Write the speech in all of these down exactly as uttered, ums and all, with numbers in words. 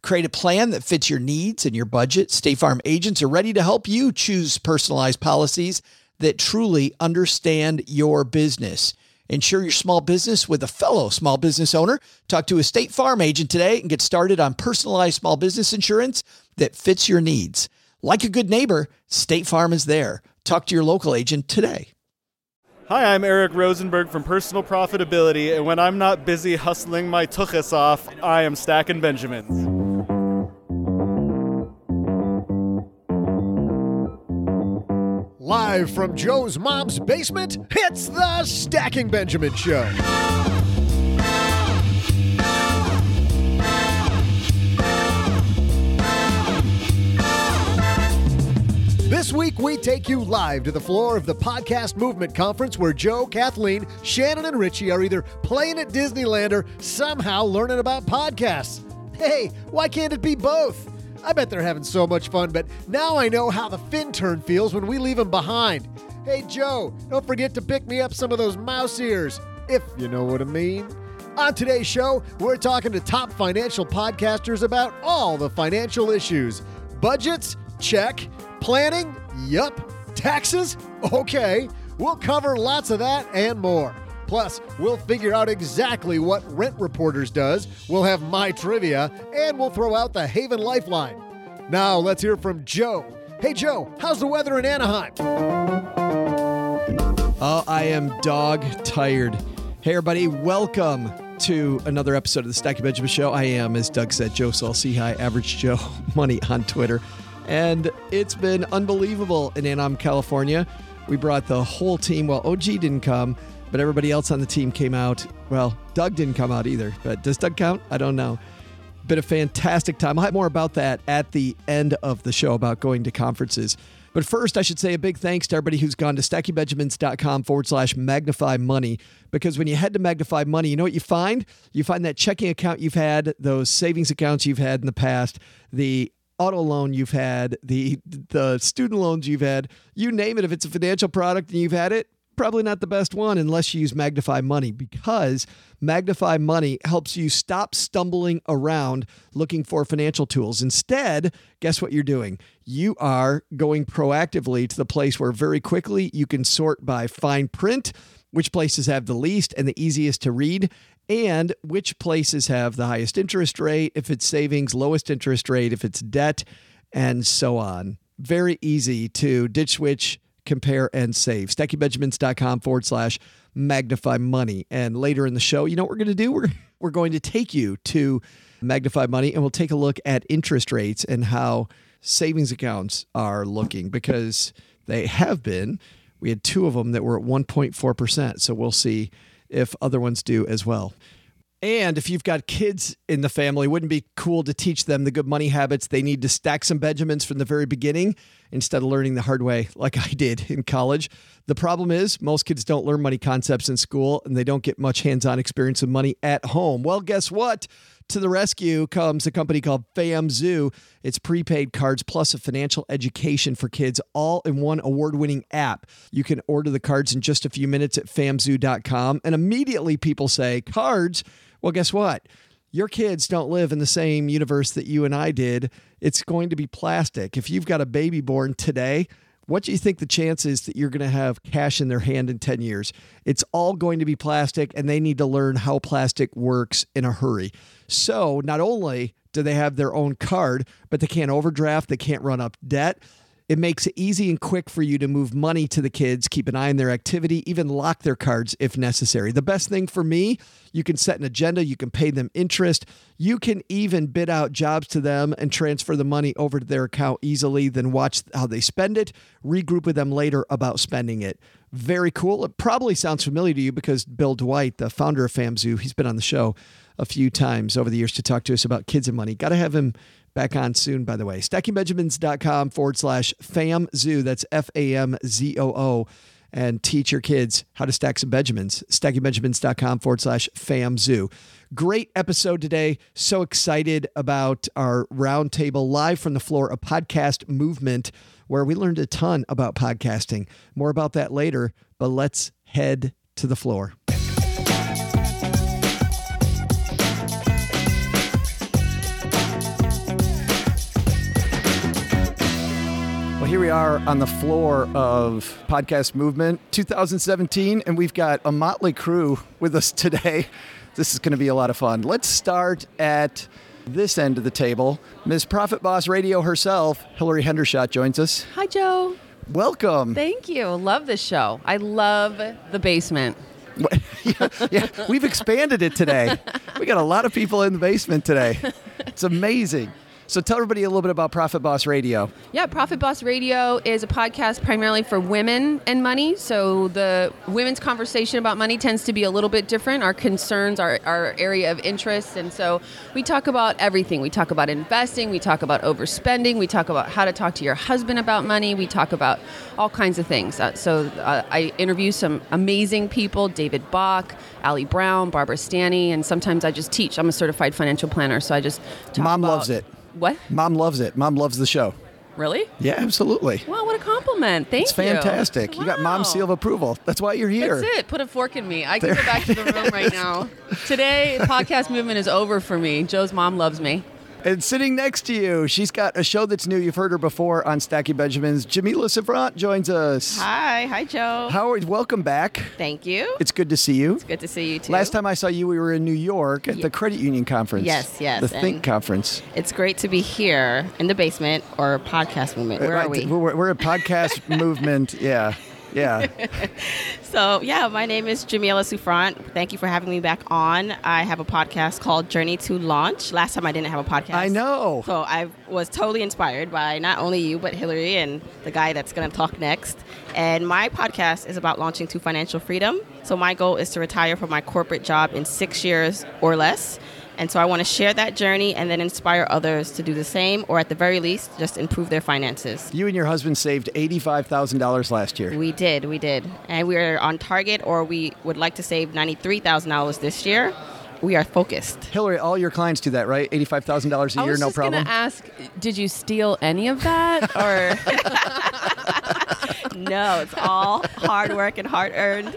Create a plan that fits your needs and your budget. State Farm agents are ready to help you choose personalized policies that truly understand your business. Insure your small business with a fellow small business owner. Talk to a State Farm agent today and get started on personalized small business insurance that fits your needs. Like a good neighbor, State Farm is there. Talk to your local agent today. Hi, I'm Eric Rosenberg from Personal Profitability, and when I'm not busy hustling my tuchus off, I am stacking Benjamins. Live from Joe's mom's basement, it's the Stacking Benjamin Show. This week, we take you live to the floor of the Podcast Movement Conference where Joe, Kathleen, Shannon, and Richie are either playing at Disneyland or somehow learning about podcasts. Hey, why can't it be both? I bet they're having so much fun, but now I know how the FinTurn feels when we leave them behind. Hey, Joe, don't forget to pick me up some of those mouse ears, if you know what I mean. On today's show, we're talking to top financial podcasters about all the financial issues. Budgets? Check. Planning? Yup. Taxes? Okay. We'll cover lots of that and more. Plus, we'll figure out exactly what Rent Reporters does, we'll have my trivia, and we'll throw out the Haven Lifeline. Now, let's hear from Joe. Hey, Joe, how's the weather in Anaheim? Oh, I am dog tired. Hey, everybody, welcome to another episode of the Stacking Benjamin Show. I am, as Doug said, Joe Salcihi, Average Joe Money on Twitter. And it's been unbelievable in Anaheim, California. We brought the whole team. Well, O G didn't come, but everybody else on the team came out. Well, Doug didn't come out either, but does Doug count? I don't know. Been a fantastic time. I'll have more about that at the end of the show about going to conferences. But first, I should say a big thanks to everybody who's gone to Stacking Benjamins dot com forward slash Magnify Money, because when you head to Magnify Money, you know what you find? You find that checking account you've had, those savings accounts you've had in the past, the auto loan you've had, the the student loans you've had, you name it. If it's a financial product and you've had it, probably not the best one unless you use Magnify Money, because Magnify Money helps you stop stumbling around looking for financial tools. Instead, guess what you're doing? You are going proactively to the place where very quickly you can sort by fine print, which places have the least and the easiest to read, and which places have the highest interest rate, if it's savings, lowest interest rate, if it's debt, and so on. Very easy to ditch, switch, compare, and save. Stacking Benjamins dot com forward slash Magnify Money. And later in the show, you know what we're going to do? We're, we're going to take you to Magnify Money, and we'll take a look at interest rates and how savings accounts are looking, because they have been. We had two of them that were at one point four percent. So we'll see if other ones do as well. And if you've got kids in the family, wouldn't it be cool to teach them the good money habits? They need to stack some Benjamins from the very beginning instead of learning the hard way like I did in college. The problem is most kids don't learn money concepts in school, and they don't get much hands-on experience with money at home. Well, guess what? To the rescue comes a company called FamZoo. It's prepaid cards plus a financial education for kids all in one award-winning app. You can order the cards in just a few minutes at Fam Zoo dot com, and immediately people say, cards? Well, guess what? Your kids don't live in the same universe that you and I did. It's going to be plastic. If you've got a baby born today, what do you think the chance is that you're going to have cash in their hand in ten years? It's all going to be plastic, and they need to learn how plastic works in a hurry. So not only do they have their own card, but they can't overdraft, they can't run up debt. It makes it easy and quick for you to move money to the kids, keep an eye on their activity, even lock their cards if necessary. The best thing for me, you can set an agenda, you can pay them interest, you can even bid out jobs to them and transfer the money over to their account easily, then watch how they spend it, regroup with them later about spending it. Very cool. It probably sounds familiar to you because Bill Dwight, the founder of FamZoo, he's been on the show a few times over the years to talk to us about kids and money. Got to have him back on soon, by the way. Stacking Benjamins dot com forward slash FamZoo. That's F A M Z O O. And teach your kids how to stack some Benjamins. Stacking Benjamins dot com forward slash FamZoo. Great episode today. So excited about our roundtable live from the floor of Podcast Movement, where we learned a ton about podcasting. More about that later, but let's head to the floor. Here we are on the floor of Podcast Movement two thousand seventeen, and we've got a motley crew with us today. This is going to be a lot of fun. Let's start at this end of the table. Miz Profit Boss Radio herself, Hilary Hendershot, joins us. Hi, Joe. Welcome. Thank you. Love this show. I love the basement. yeah, yeah, we've expanded it today. We got a lot of people in the basement today. It's amazing. So tell everybody a little bit about Profit Boss Radio. Yeah, Profit Boss Radio is a podcast primarily for women and money. So the women's conversation about money tends to be a little bit different. Our concerns, our, our area of interest. And so we talk about everything. We talk about investing. We talk about overspending. We talk about how to talk to your husband about money. We talk about all kinds of things. Uh, so uh, I interview some amazing people, David Bach, Allie Brown, Barbara Stanny, and sometimes I just teach. I'm a certified financial planner, so I just talk Mom about loves it. What? Mom loves it. Mom loves the show. Really? Yeah, absolutely. Wow, what a compliment. Thank you. It's fantastic. You. Wow. You got Mom's seal of approval. That's why you're here. That's it. Put a fork in me. I can there go back to the room is. right now. Today, the podcast movement is over for me. Joe's mom loves me. And sitting next to you, she's got a show that's new. You've heard her before on Stacky Benjamins. Jamila Souffrant joins us. Hi. Hi, Joe. How are you? Welcome back. Thank you. It's good to see you. It's good to see you, too. Last time I saw you, we were in New York at yeah. the Credit Union Conference. Yes, yes. The and Think Conference. It's great to be here in the basement or Podcast Movement. Where right, are we? We're, we're at Podcast Movement. Yeah. Yeah. So, yeah, my name is Jamila Souffrant. Thank you for having me back on. I have a podcast called Journey to Launch. Last time I didn't have a podcast. I know. So I was totally inspired by not only you, but Hilary and the guy that's going to talk next. And my podcast is about launching to financial freedom. So my goal is to retire from my corporate job in six years or less. And so I want to share that journey and then inspire others to do the same, or at the very least, just improve their finances. You and your husband saved eighty-five thousand dollars last year. We did. We did. And we are on target, or we would like to save ninety-three thousand dollars this year. We are focused. Hilary, all your clients do that, right? eighty-five thousand dollars a year, no problem? I was just going to ask, did you steal any of that? or No, it's all hard work and hard earned.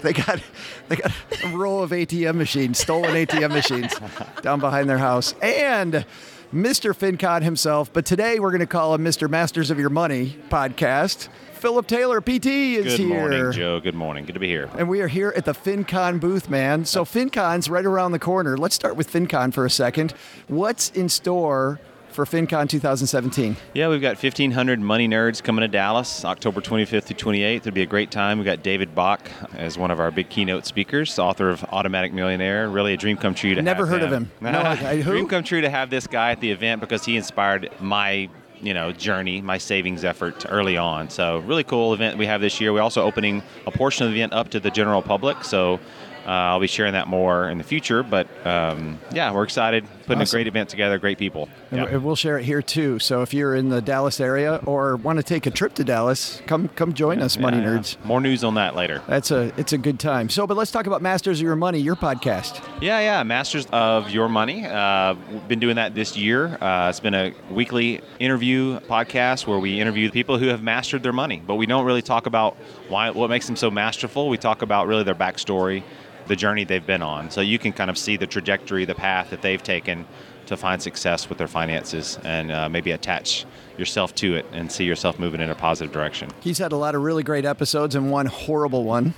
They got they got a row of A T M machines, stolen A T M machines down behind their house. And Mister FinCon himself, but today we're going to call him Mister Masters of Your Money podcast. Philip Taylor, P T, is here. Good morning, Joe. Good morning. Good to be here. And we are here at the FinCon booth, man. So FinCon's right around the corner. Let's start with FinCon for a second. What's in store for FinCon two thousand seventeen? Yeah, we've got fifteen hundred money nerds coming to Dallas, October twenty-fifth to twenty-eighth. It'll be a great time. We've got David Bach as one of our big keynote speakers, author of Automatic Millionaire. Really a dream come true to Never have him. Never heard him. of him. No, I, I, who? Dream come true to have this guy at the event because he inspired my you know, journey, my savings effort early on. So really cool event we have this year. We're also opening a portion of the event up to the general public. So Uh, I'll be sharing that more in the future, but um, yeah, we're excited, putting awesome. a great event together, great people. Yeah. And we'll share it here too. So if you're in the Dallas area or want to take a trip to Dallas, come come join yeah, us, yeah, Money yeah. Nerds. More news on that later. That's a it's a good time. So, but let's talk about Masters of Your Money, your podcast. Yeah, yeah, Masters of Your Money. Uh, we've been doing that this year. Uh, it's been a weekly interview podcast where we interview people who have mastered their money, but we don't really talk about why what makes them so masterful. We talk about really their backstory, the journey they've been on. So you can kind of see the trajectory, the path that they've taken to find success with their finances and uh, maybe attach yourself to it and see yourself moving in a positive direction. He's had a lot of really great episodes and one horrible one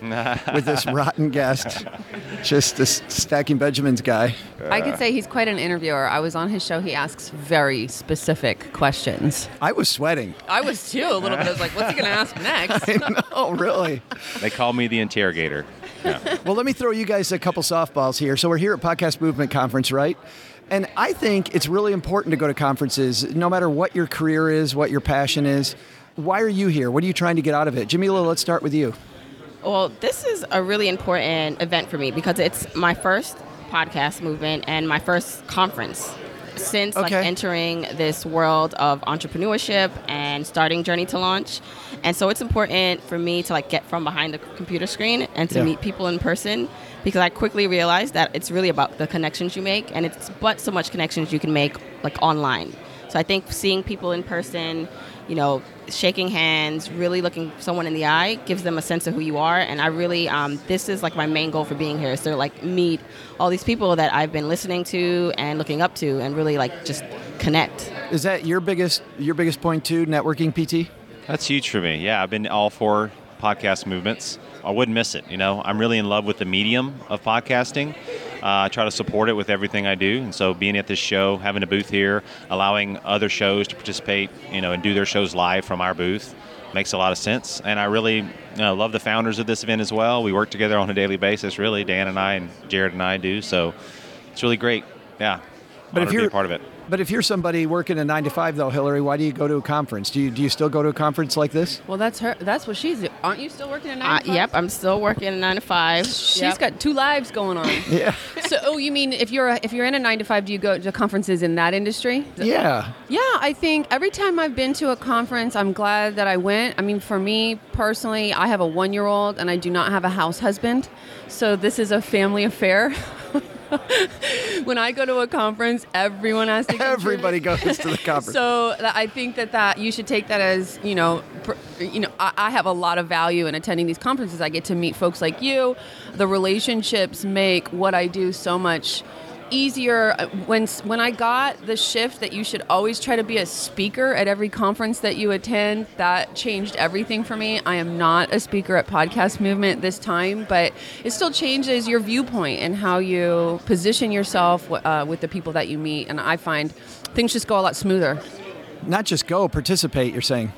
with this rotten guest, just this Stacking Benjamins guy. I could say he's quite an interviewer. I was on his show. He asks very specific questions. I was sweating. I was too, a little bit. I was like, what's he going to ask next? I know, really. They call me the interrogator. Yeah. Well, let me throw you guys a couple softballs here. So we're here at Podcast Movement Conference, right? And I think it's really important to go to conferences, no matter what your career is, what your passion is. Why are you here? What are you trying to get out of it? Jamila, let's start with you. Well, this is a really important event for me because it's my first podcast movement and my first conference. since okay. like entering this world of entrepreneurship and starting Journey to Launch. And so it's important for me to like get from behind the computer screen and to yeah. meet people in person, because I quickly realized that it's really about the connections you make, and it's but so much connections you can make like online. So I think seeing people in person, you know, shaking hands, really looking someone in the eye gives them a sense of who you are. And I really, um, this is like my main goal for being here, is to like meet all these people that I've been listening to and looking up to and really like just connect. Is that your biggest, your biggest point too, networking, P T? That's huge for me. Yeah, I've been all four podcast movements. I wouldn't miss it. You know, I'm really in love with the medium of podcasting. Uh, I try to support it with everything I do, and so being at this show, having a booth here, allowing other shows to participate, you know, and do their shows live from our booth, makes a lot of sense. And I really you know, love the founders of this event as well. We work together on a daily basis, really. Dan and I, and Jared and I do. So it's really great. Yeah, but if you're to be a part of it. But if you're somebody working a nine to five, though, Hilary, why do you go to a conference? Do you do you still go to a conference like this? Well, that's her. That's what she's doing. Aren't you still working a nine? Uh, to five? Yep, I'm still working a nine to five. She's yep. got two lives going on. yeah. So, oh, you mean if you're a, if you're in a nine to five, do you go to conferences in that industry? Yeah. Yeah, I think every time I've been to a conference, I'm glad that I went. I mean, for me personally, I have a one year old, and I do not have a house husband, so this is a family affair. When I go to a conference, everyone has to contribute. Everybody goes to the conference. So I think that, that you should take that as, you know, pr- you know, I, I have a lot of value in attending these conferences. I get to meet folks like you. The relationships make what I do so much easier. When when I got the shift that you should always try to be a speaker at every conference that you attend, that changed everything for me. I am not a speaker at Podcast Movement this time, but it still changes your viewpoint and how you position yourself uh, with the people that you meet. And I find things just go a lot smoother. Not just go, participate, you're saying.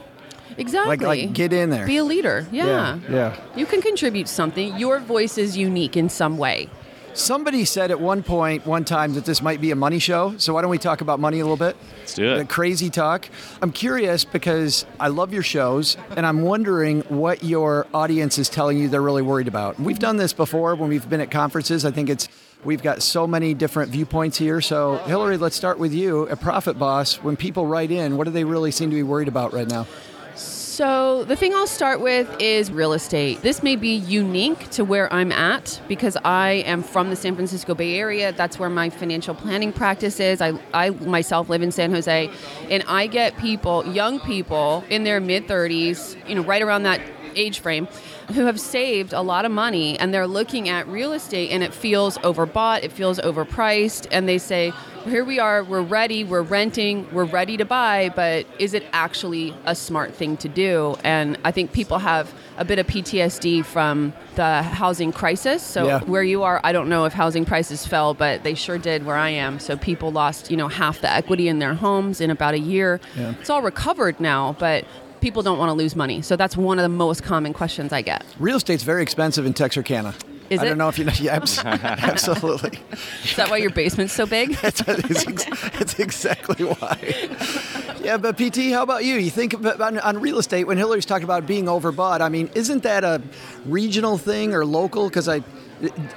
Exactly. Like, like get in there. Be a leader. Yeah. yeah. Yeah. You can contribute something. Your voice is unique in some way. Somebody said at one point, one time, that this might be a money show. So why don't we talk about money a little bit? Let's do it. The crazy talk. I'm curious because I love your shows, and I'm wondering what your audience is telling you they're really worried about. We've done this before when we've been at conferences. I think it's we've got so many different viewpoints here. So Hilary, let's start with you. At Profit Boss, when people write in, what do they really seem to be worried about right now? So the thing I'll start with is real estate. This may be unique to where I'm at because I am from the San Francisco Bay Area. That's where my financial planning practice is. I, I myself live in San Jose, and I get people, young people in their mid-thirties, you know, right around that age frame, who have saved a lot of money, and they're looking at real estate, and it feels overbought, it feels overpriced, and they say, here we are, we're ready, we're renting, we're ready to buy, but is it actually a smart thing to do? And I think people have a bit of P T S D from the housing crisis. So yeah. where you are, I don't know if housing prices fell, but they sure did where I am. So people lost, you know, half the equity in their homes in about a year. Yeah. It's all recovered now, but people don't want to lose money. So that's one of the most common questions I get. Real estate's very expensive in Texarkana. Is I it? don't know if you know. Yeah, absolutely. Is that why your basement's so big? that's, that's, that's exactly why. Yeah, but P T, how about you? You think about, on, on real estate, when Hilary's talking about being overbought, I mean, isn't that a regional thing or local? Because I,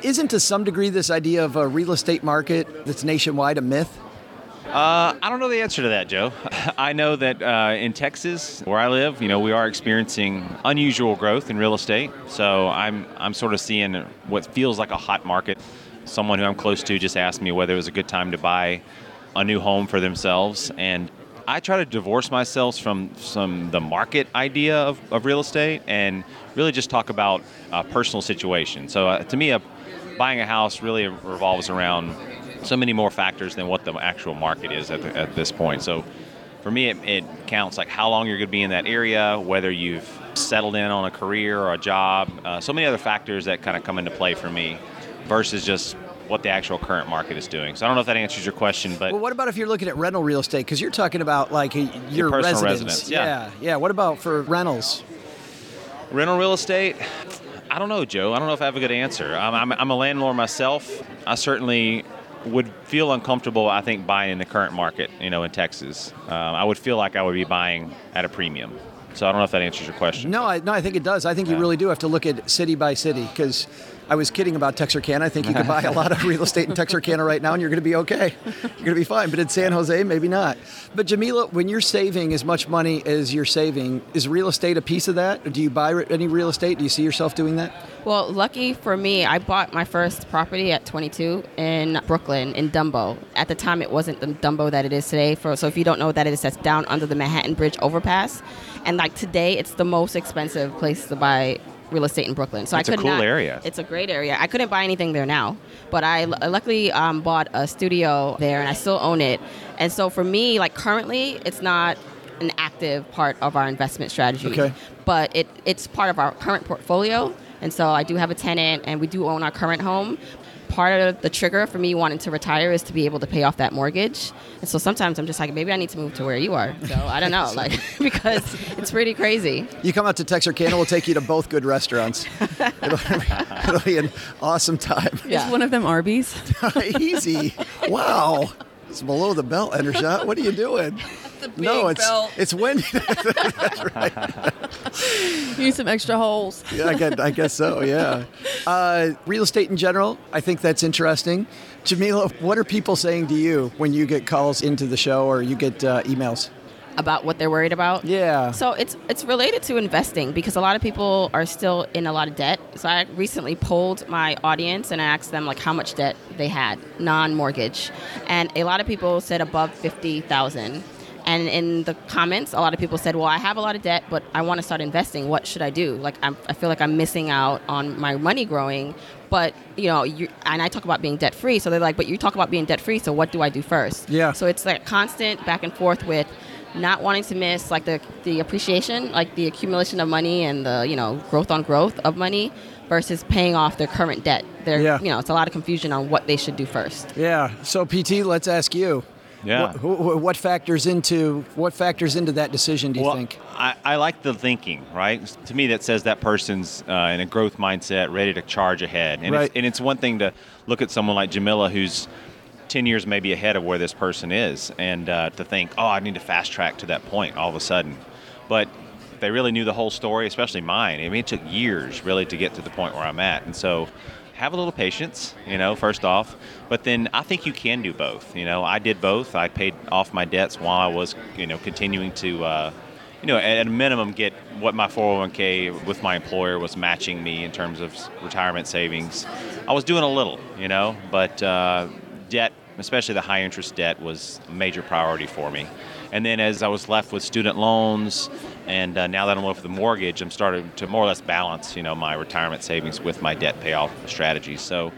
isn't to some degree this idea of a real estate market that's nationwide a myth? Uh, I don't know the answer to that, Joe. I know that uh, in Texas, where I live, you know, we are experiencing unusual growth in real estate. So I'm I'm sort of seeing what feels like a hot market. Someone who I'm close to just asked me whether it was a good time to buy a new home for themselves. And I try to divorce myself from some the market idea of, of real estate and really just talk about a personal situation. So uh, to me, a, buying a house really revolves around so many more factors than what the actual market is at, the, at this point. So for me, it, it counts like how long you're going to be in that area, whether you've settled in on a career or a job, uh, so many other factors that kind of come into play for me versus just what the actual current market is doing. So I don't know if that answers your question, but... Well, what about if you're looking at rental real estate? Because you're talking about like a, your, your personal residence. residence. Yeah. yeah. Yeah. What about for rentals? Rental real estate... I don't know, Joe. I don't know if I have a good answer. I'm, I'm, I'm a landlord myself. I certainly... would feel uncomfortable, I think, buying in the current market, you know, in Texas. Um, I would feel like I would be buying at a premium. So I don't know if that answers your question. No, I, no, I think it does. I think yeah. you really do have to look at city by city because I was kidding about Texarkana. I think you could buy a lot of real estate in Texarkana right now and you're going to be okay. You're going to be fine. But in San Jose, maybe not. But Jamila, when you're saving as much money as you're saving, is real estate a piece of that? Or do you buy any real estate? Do you see yourself doing that? Well, lucky for me, I bought my first property at twenty-two in Brooklyn, in Dumbo. At the time, it wasn't the Dumbo that it is today. For, so if you don't know what that is, that's down under the Manhattan Bridge overpass. And like today, it's the most expensive place to buy real estate in Brooklyn. So it's I could a cool not, area. It's a great area. I couldn't buy anything there now, but I l- luckily um, bought a studio there and I still own it. And so for me, like currently, it's not an active part of our investment strategy, okay. but it it's part of our current portfolio. And so I do have a tenant and we do own our current home. Part of the trigger for me wanting to retire is to be able to pay off that mortgage. And so sometimes I'm just like, maybe I need to move to where you are. So I don't know, like, because it's pretty crazy. You come out to Texarkana, we'll take you to both good restaurants. It'll, it'll be an awesome time. Yeah. Is one of them Arby's? Easy. Wow. It's below the belt, Hendershot. What are you doing? That's a big no, it's belt. It's Wendy. That's right. You need some extra holes. Yeah, I guess, I guess so, yeah. Uh, real estate in general, I think that's interesting. Jamila, what are people saying to you when you get calls into the show or you get uh, emails? About what they're worried about? Yeah. So it's it's related to investing because a lot of people are still in a lot of debt. So I recently polled my audience and I asked them like how much debt they had, non-mortgage. And a lot of people said above fifty thousand dollars. And in the comments, a lot of people said, well, I have a lot of debt, but I want to start investing. What should I do? Like, I'm, I feel like I'm missing out on my money growing. But, you know, you, and I talk about being debt free. So they're like, but you talk about being debt free. So what do I do first? Yeah. So it's like constant back and forth with not wanting to miss like the the appreciation, like the accumulation of money and the, you know, growth on growth of money versus paying off their current debt. There, yeah. You know, it's a lot of confusion on what they should do first. Yeah. So P T, let's ask you. Yeah. What, what factors into what factors into that decision? Do you well, think? I, I like the thinking, right? To me, that says that person's uh, in a growth mindset, ready to charge ahead. And, right. it's, and it's one thing to look at someone like Jamila, who's ten years maybe ahead of where this person is, and uh, to think, oh, I need to fast track to that point all of a sudden. But they really knew the whole story, especially mine. I mean, it took years really to get to the point where I'm at, and so. Have a little patience, you know, first off. But then I think you can do both. You know, I did both. I paid off my debts while I was, you know, continuing to, uh, you know, at a minimum get what my four oh one k with my employer was matching me in terms of retirement savings. I was doing a little, you know, but uh, debt, especially the high interest debt, was a major priority for me. And then as I was left with student loans, and uh, now that I'm left with the mortgage, I'm starting to more or less balance, you know, my retirement savings with my debt payoff strategy. So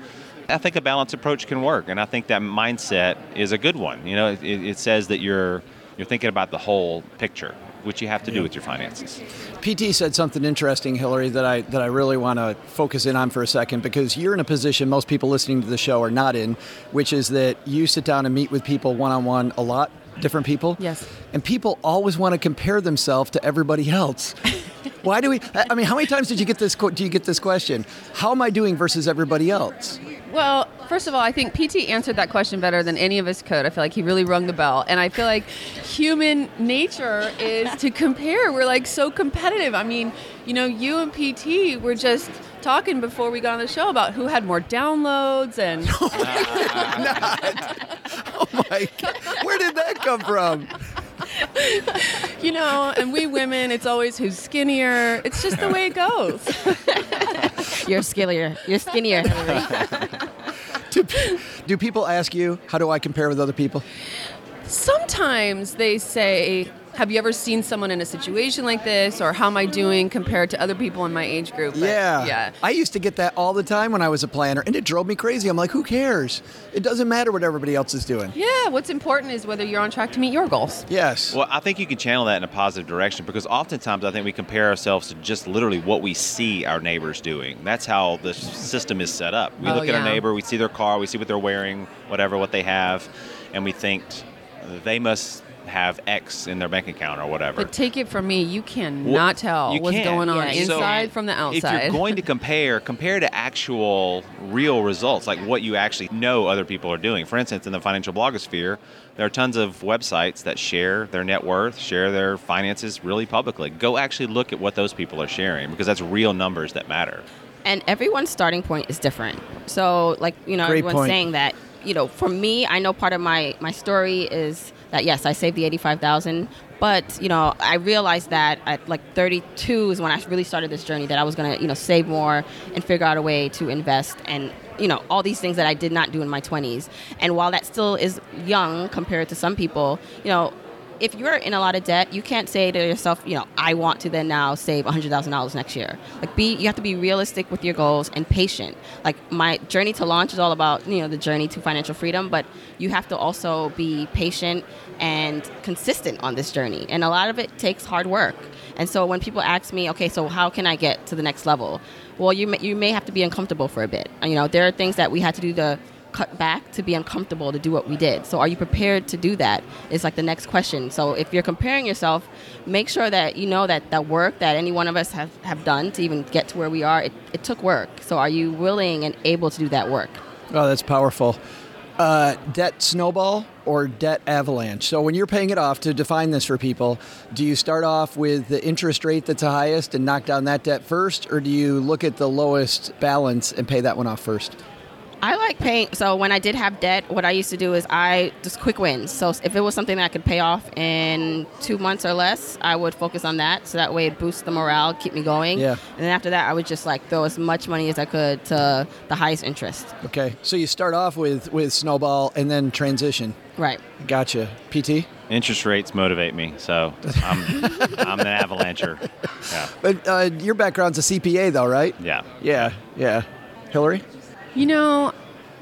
I think a balanced approach can work, and I think that mindset is a good one. You know, it, it says that you're you're thinking about the whole picture, which you have to do with your finances. P T said something interesting, Hilary, that I that I really want to focus in on for a second, because you're in a position most people listening to the show are not in, which is that you sit down and meet with people one-on-one a lot. Different people. Yes. And people always want to compare themselves to everybody else. Why do we, I mean, how many times did you get this, do you get this question? How am I doing versus everybody else? Well, first of all, I think P T answered that question better than any of us could. I feel like he really rung the bell. And I feel like human nature is to compare. We're like so competitive. I mean, you know, you and P T were just talking before we got on the show about who had more downloads and... No, oh my God. Where did that come from? You know, and we women, it's always who's skinnier. It's just the way it goes. You're skinnier. You're skinnier. do, do people ask you, how do I compare with other people? Sometimes they say, have you ever seen someone in a situation like this? Or how am I doing compared to other people in my age group? But, yeah. yeah. I used to get that all the time when I was a planner, and it drove me crazy. I'm like, who cares? It doesn't matter what everybody else is doing. Yeah, what's important is whether you're on track to meet your goals. Yes. Well, I think you can channel that in a positive direction, because oftentimes I think we compare ourselves to just literally what we see our neighbors doing. That's how the system is set up. We oh, look yeah. at our neighbor, we see their car, we see what they're wearing, whatever, what they have, and we think they must... have X in their bank account or whatever. But take it from me, you cannot well, tell you what's can. going on yeah, inside so from the outside. If you're going to compare, compare to actual real results, like what you actually know other people are doing. For instance, in the financial blogosphere, there are tons of websites that share their net worth, share their finances really publicly. Go actually look at what those people are sharing, because that's real numbers that matter. And everyone's starting point is different. So, like, you know, Great everyone's point. saying that, you know, for me, I know part of my, my story is that, yes, I saved the eighty-five thousand dollars, but, you know, I realized that at, like, thirty-two is when I really started this journey, that I was going to, you know, save more and figure out a way to invest and, you know, all these things that I did not do in my twenties. And while that still is young compared to some people, you know, if you're in a lot of debt, you can't say to yourself, you know, I want to then now save one hundred thousand dollars next year. Like, be, you have to be realistic with your goals and patient. Like, my journey to launch is all about, you know, the journey to financial freedom, but you have to also be patient and consistent on this journey. And a lot of it takes hard work. And so when people ask me, okay, so how can I get to the next level? Well, you may, you may have to be uncomfortable for a bit. You know, there are things that we had to do to cut back to be uncomfortable to do what we did. So are you prepared to do that? It's like the next question. So if you're comparing yourself, make sure that you know that the work that any one of us have, have done to even get to where we are, it, it took work. So are you willing and able to do that work? Oh, that's powerful. Uh, debt snowball or debt avalanche? So when you're paying it off, to define this for people, do you start off with the interest rate that's the highest and knock down that debt first, or do you look at the lowest balance and pay that one off first? I like paying, so when I did have debt, what I used to do is I just quick wins. So if it was something that I could pay off in two months or less, I would focus on that. So that way it boosts the morale, keep me going. Yeah. And then after that, I would just like throw as much money as I could to the highest interest. Okay. So you start off with, with snowball and then transition. Right. Gotcha. P T? Interest rates motivate me, so I'm I'm an avalancher. Yeah. But uh, your background's a C P A though, right? Yeah. Yeah. Yeah. Hilary? You know,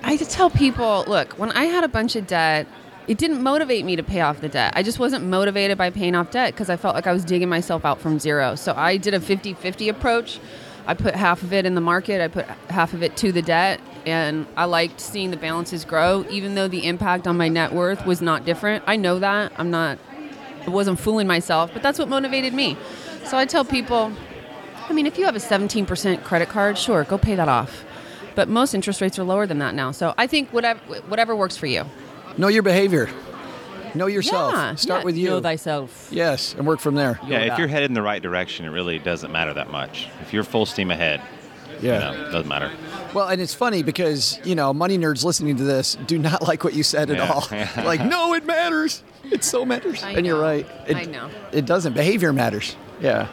I just tell people, look, when I had a bunch of debt, it didn't motivate me to pay off the debt. I just wasn't motivated by paying off debt because I felt like I was digging myself out from zero. So I did a fifty-fifty approach. I put half of it in the market. I put half of it to the debt. And I liked seeing the balances grow, even though the impact on my net worth was not different. I know that. I'm not, I wasn't fooling myself, but that's what motivated me. So I tell people, I mean, if you have a seventeen percent credit card, sure, go pay that off. But most interest rates are lower than that now. So I think whatever whatever works for you. Know your behavior. Know yourself. Yeah, Start yeah. with you. Know thyself. Yes, and work from there. Yeah, Yoda. If you're headed in the right direction, it really doesn't matter that much. If you're full steam ahead, yeah, you know, it doesn't matter. Well, and it's funny because, you know, money nerds listening to this do not like what you said yeah. at all. Yeah. Like, no, it matters. It so matters. I and know. You're right. It, I know. It doesn't. Behavior matters. Yeah.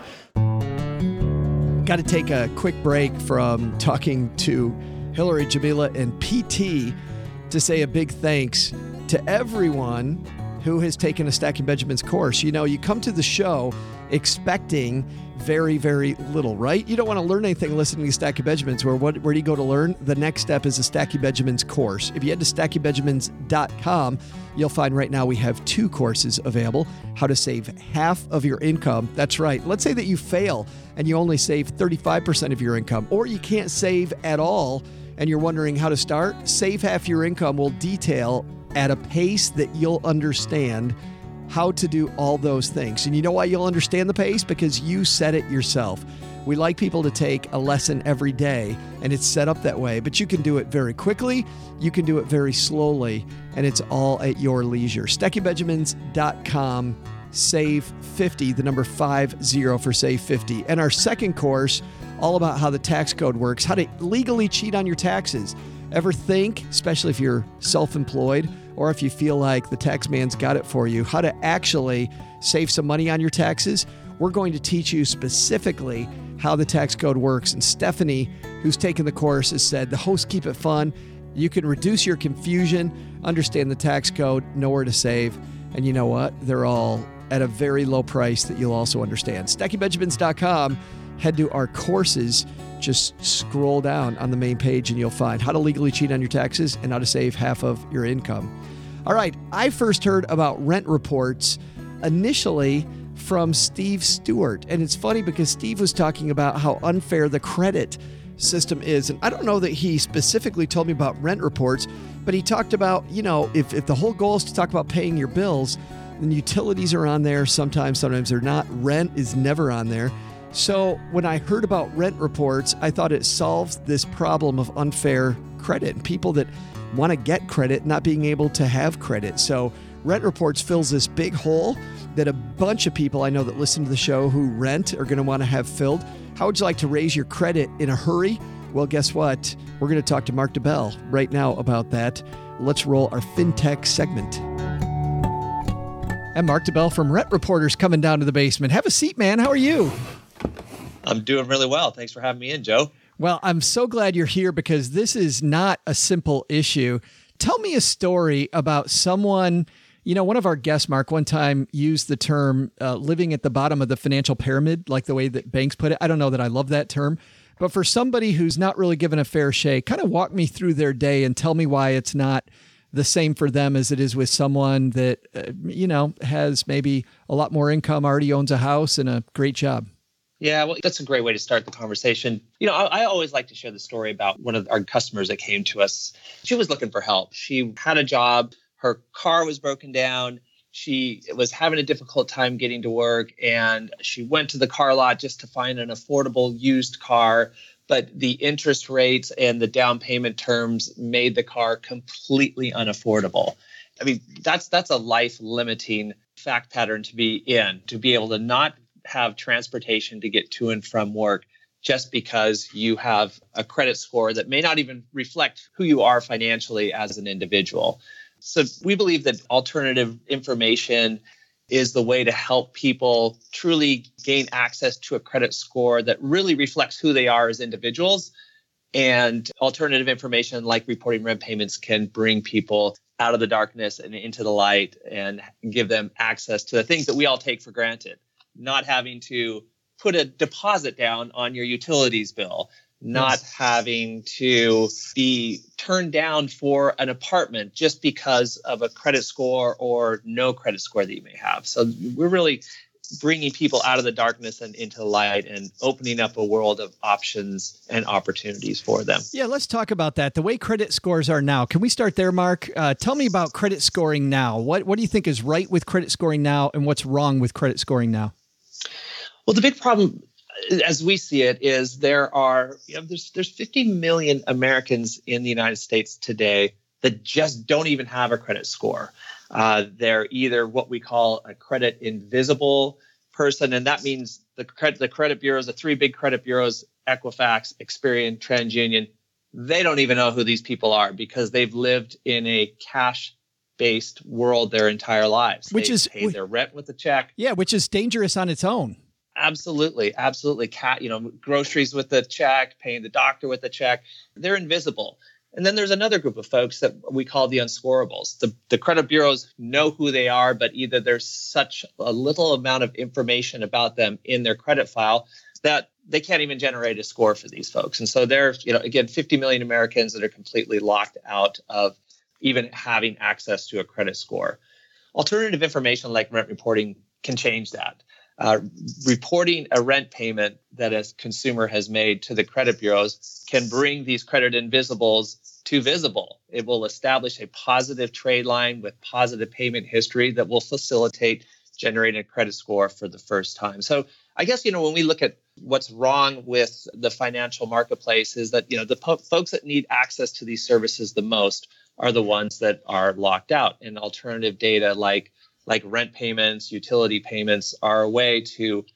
Got to take a quick break from talking to Hilary, Jamila, and P T to say a big thanks to everyone who has taken a Stacking Benjamins course. You know, you come to the show expecting very, very little, right? You don't want to learn anything listening to Stacking Benjamins. Where what? Where do you go to learn? The next step is a Stacking Benjamins course. If you head to Stacking Benjamins dot com, you'll find right now we have two courses available. How to save half of your income. That's right. Let's say that you fail and you only save thirty-five percent of your income, or you can't save at all and you're wondering how to start. Save Half Your Income will detail at a pace that you'll understand how to do all those things. And you know why you'll understand the pace? Because you set it yourself. We like people to take a lesson every day, and it's set up that way. But you can do it very quickly. You can do it very slowly, and it's all at your leisure. Stacking Benjamins dot com. Save fifty, the number five zero for Save fifty. And our second course, all about how the tax code works, how to legally cheat on your taxes. Ever think, especially if you're self-employed or if you feel like the tax man's got it for you, how to actually save some money on your taxes? We're going to teach you specifically how the tax code works. And Stephanie, who's taken the course, has said the hosts keep it fun. You can reduce your confusion, understand the tax code, know where to save. And you know what? They're all at a very low price that you'll also understand. Stacking Benjamins dot com, head to our courses, just scroll down on the main page and you'll find how to legally cheat on your taxes and how to save half of your income. All right, I first heard about rent reports initially from Steve Stewart. And it's funny because Steve was talking about how unfair the credit system is. And I don't know that he specifically told me about rent reports, but he talked about, you know, if, if the whole goal is to talk about paying your bills, and utilities are on there sometimes, sometimes they're not. Rent is never on there. So when I heard about rent reports, I thought it solves this problem of unfair credit and people that want to get credit not being able to have credit. So rent reports fills this big hole that a bunch of people I know that listen to the show who rent are going to want to have filled. How would you like to raise your credit in a hurry Well, guess what? We're going to talk to Mark DiBello right now about that. Let's roll our FinTech segment. And Mark DiBello from Rent Reporters coming down to the basement. Have a seat, man. How are you? I'm doing really well. Thanks for having me in, Joe. Well, I'm so glad you're here because this is not a simple issue. Tell me a story about someone, you know, one of our guests, Mark, one time used the term uh, living at the bottom of the financial pyramid, like the way that banks put it. I don't know that I love that term, but for somebody who's not really given a fair shake, kind of walk me through their day and tell me why it's not the same for them as it is with someone that, uh, you know, has maybe a lot more income, already owns a house and a great job. Yeah, well, that's a great way to start the conversation. You know, I, I always like to share the story about one of our customers that came to us. She was looking for help. She had a job. Her car was broken down. She was having a difficult time getting to work. And she went to the car lot just to find an affordable used car. But the interest rates and the down payment terms made the car completely unaffordable. I mean, that's that's a life-limiting fact pattern to be in, to be able to not have transportation to get to and from work just because you have a credit score that may not even reflect who you are financially as an individual. So we believe that alternative information is the way to help people truly gain access to a credit score that really reflects who they are as individuals. And alternative information like reporting rent payments can bring people out of the darkness and into the light and give them access to the things that we all take for granted. Not having to put a deposit down on your utilities bill, not having to be turned down for an apartment just because of a credit score or no credit score that you may have. So we're really bringing people out of the darkness and into the light and opening up a world of options and opportunities for them. Yeah, let's talk about that. The way credit scores are now. Can we start there, Mark? Uh, tell me about credit scoring now. What, what do you think is right with credit scoring now and what's wrong with credit scoring now? Well, the big problem, as we see it, is there are you know, there's there's fifty million Americans in the United States today that just don't even have a credit score. Uh, they're either what we call a credit invisible person, and that means the credit the credit bureaus, the three big credit bureaus, Equifax, Experian, TransUnion, they don't even know who these people are because they've lived in a cash based world their entire lives. Which they is pay their rent with a check. Yeah, which is dangerous on its own. Absolutely. Absolutely. Cat, you know, groceries with a check, paying the doctor with a check. They're invisible. And then there's another group of folks that we call the unscorables. The, the credit bureaus know who they are, but either there's such a little amount of information about them in their credit file that they can't even generate a score for these folks. And so they're, you know, again, fifty million Americans that are completely locked out of even having access to a credit score. Alternative information like rent reporting can change that. Uh, reporting a rent payment that a consumer has made to the credit bureaus can bring these credit invisibles to visible. It will establish a positive trade line with positive payment history that will facilitate generating a credit score for the first time. So I guess, you know, when we look at what's wrong with the financial marketplace is that, you know, the po- folks that need access to these services the most are the ones that are locked out. And alternative data like like rent payments, utility payments are a way to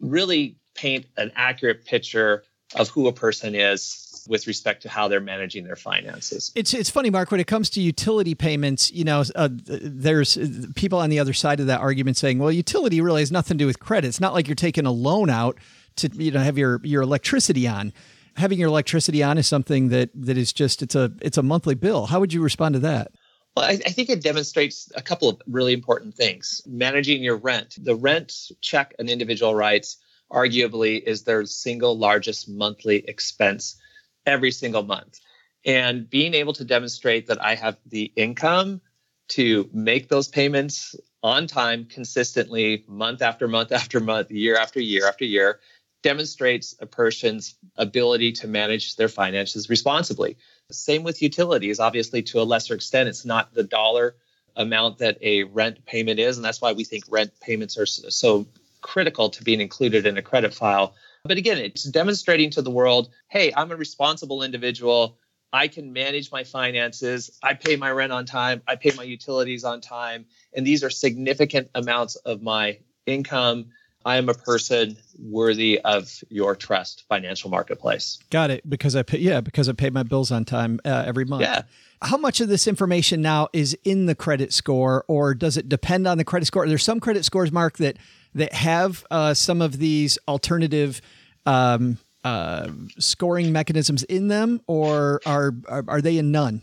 really paint an accurate picture of who a person is with respect to how they're managing their finances. It's it's funny, Mark, when it comes to utility payments, you know, uh, there's people on the other side of that argument saying, well, utility really has nothing to do with credit. It's not like you're taking a loan out to, you know, have your, your electricity on. Having your electricity on is something that that is just, it's a it's a monthly bill. How would you respond to that? Well, I, I think it demonstrates a couple of really important things. Managing your rent. The rent check an individual writes arguably is their single largest monthly expense every single month. And being able to demonstrate that I have the income to make those payments on time consistently month after month after month, year after year after year, demonstrates a person's ability to manage their finances responsibly. Same with utilities. Obviously, to a lesser extent, it's not the dollar amount that a rent payment is. And that's why we think rent payments are so critical to being included in a credit file. But again, it's demonstrating to the world, hey, I'm a responsible individual. I can manage my finances. I pay my rent on time. I pay my utilities on time. And these are significant amounts of my income. I am a person worthy of your trust, financial marketplace. Got it. Because I pay, yeah, because I pay my bills on time uh, every month. Yeah. How much of this information now is in the credit score, or does it depend on the credit score? There's some credit scores, Mark, that that have uh, some of these alternative um, uh, scoring mechanisms in them, or are are, are they in none?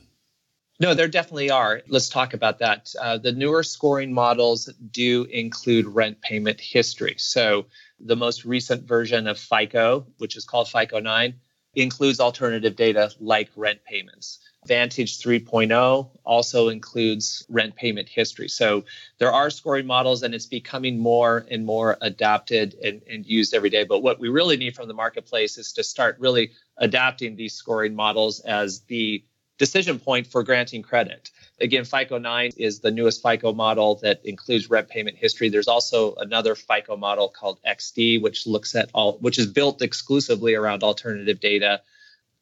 No, there definitely are. Let's talk about that. Uh, the newer scoring models do include rent payment history. So the most recent version of FICO, which is called FICO nine, includes alternative data like rent payments. Vantage three point oh also includes rent payment history. So there are scoring models, and it's becoming more and more adopted and, and used every day. But what we really need from the marketplace is to start really adapting these scoring models as the decision point for granting credit. Again, FICO nine is the newest FICO model that includes rent payment history. There's also another FICO model called X D, which looks at all, which is built exclusively around alternative data.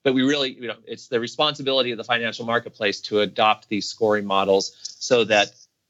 But we really, you know, it's the responsibility of the financial marketplace to adopt these scoring models so that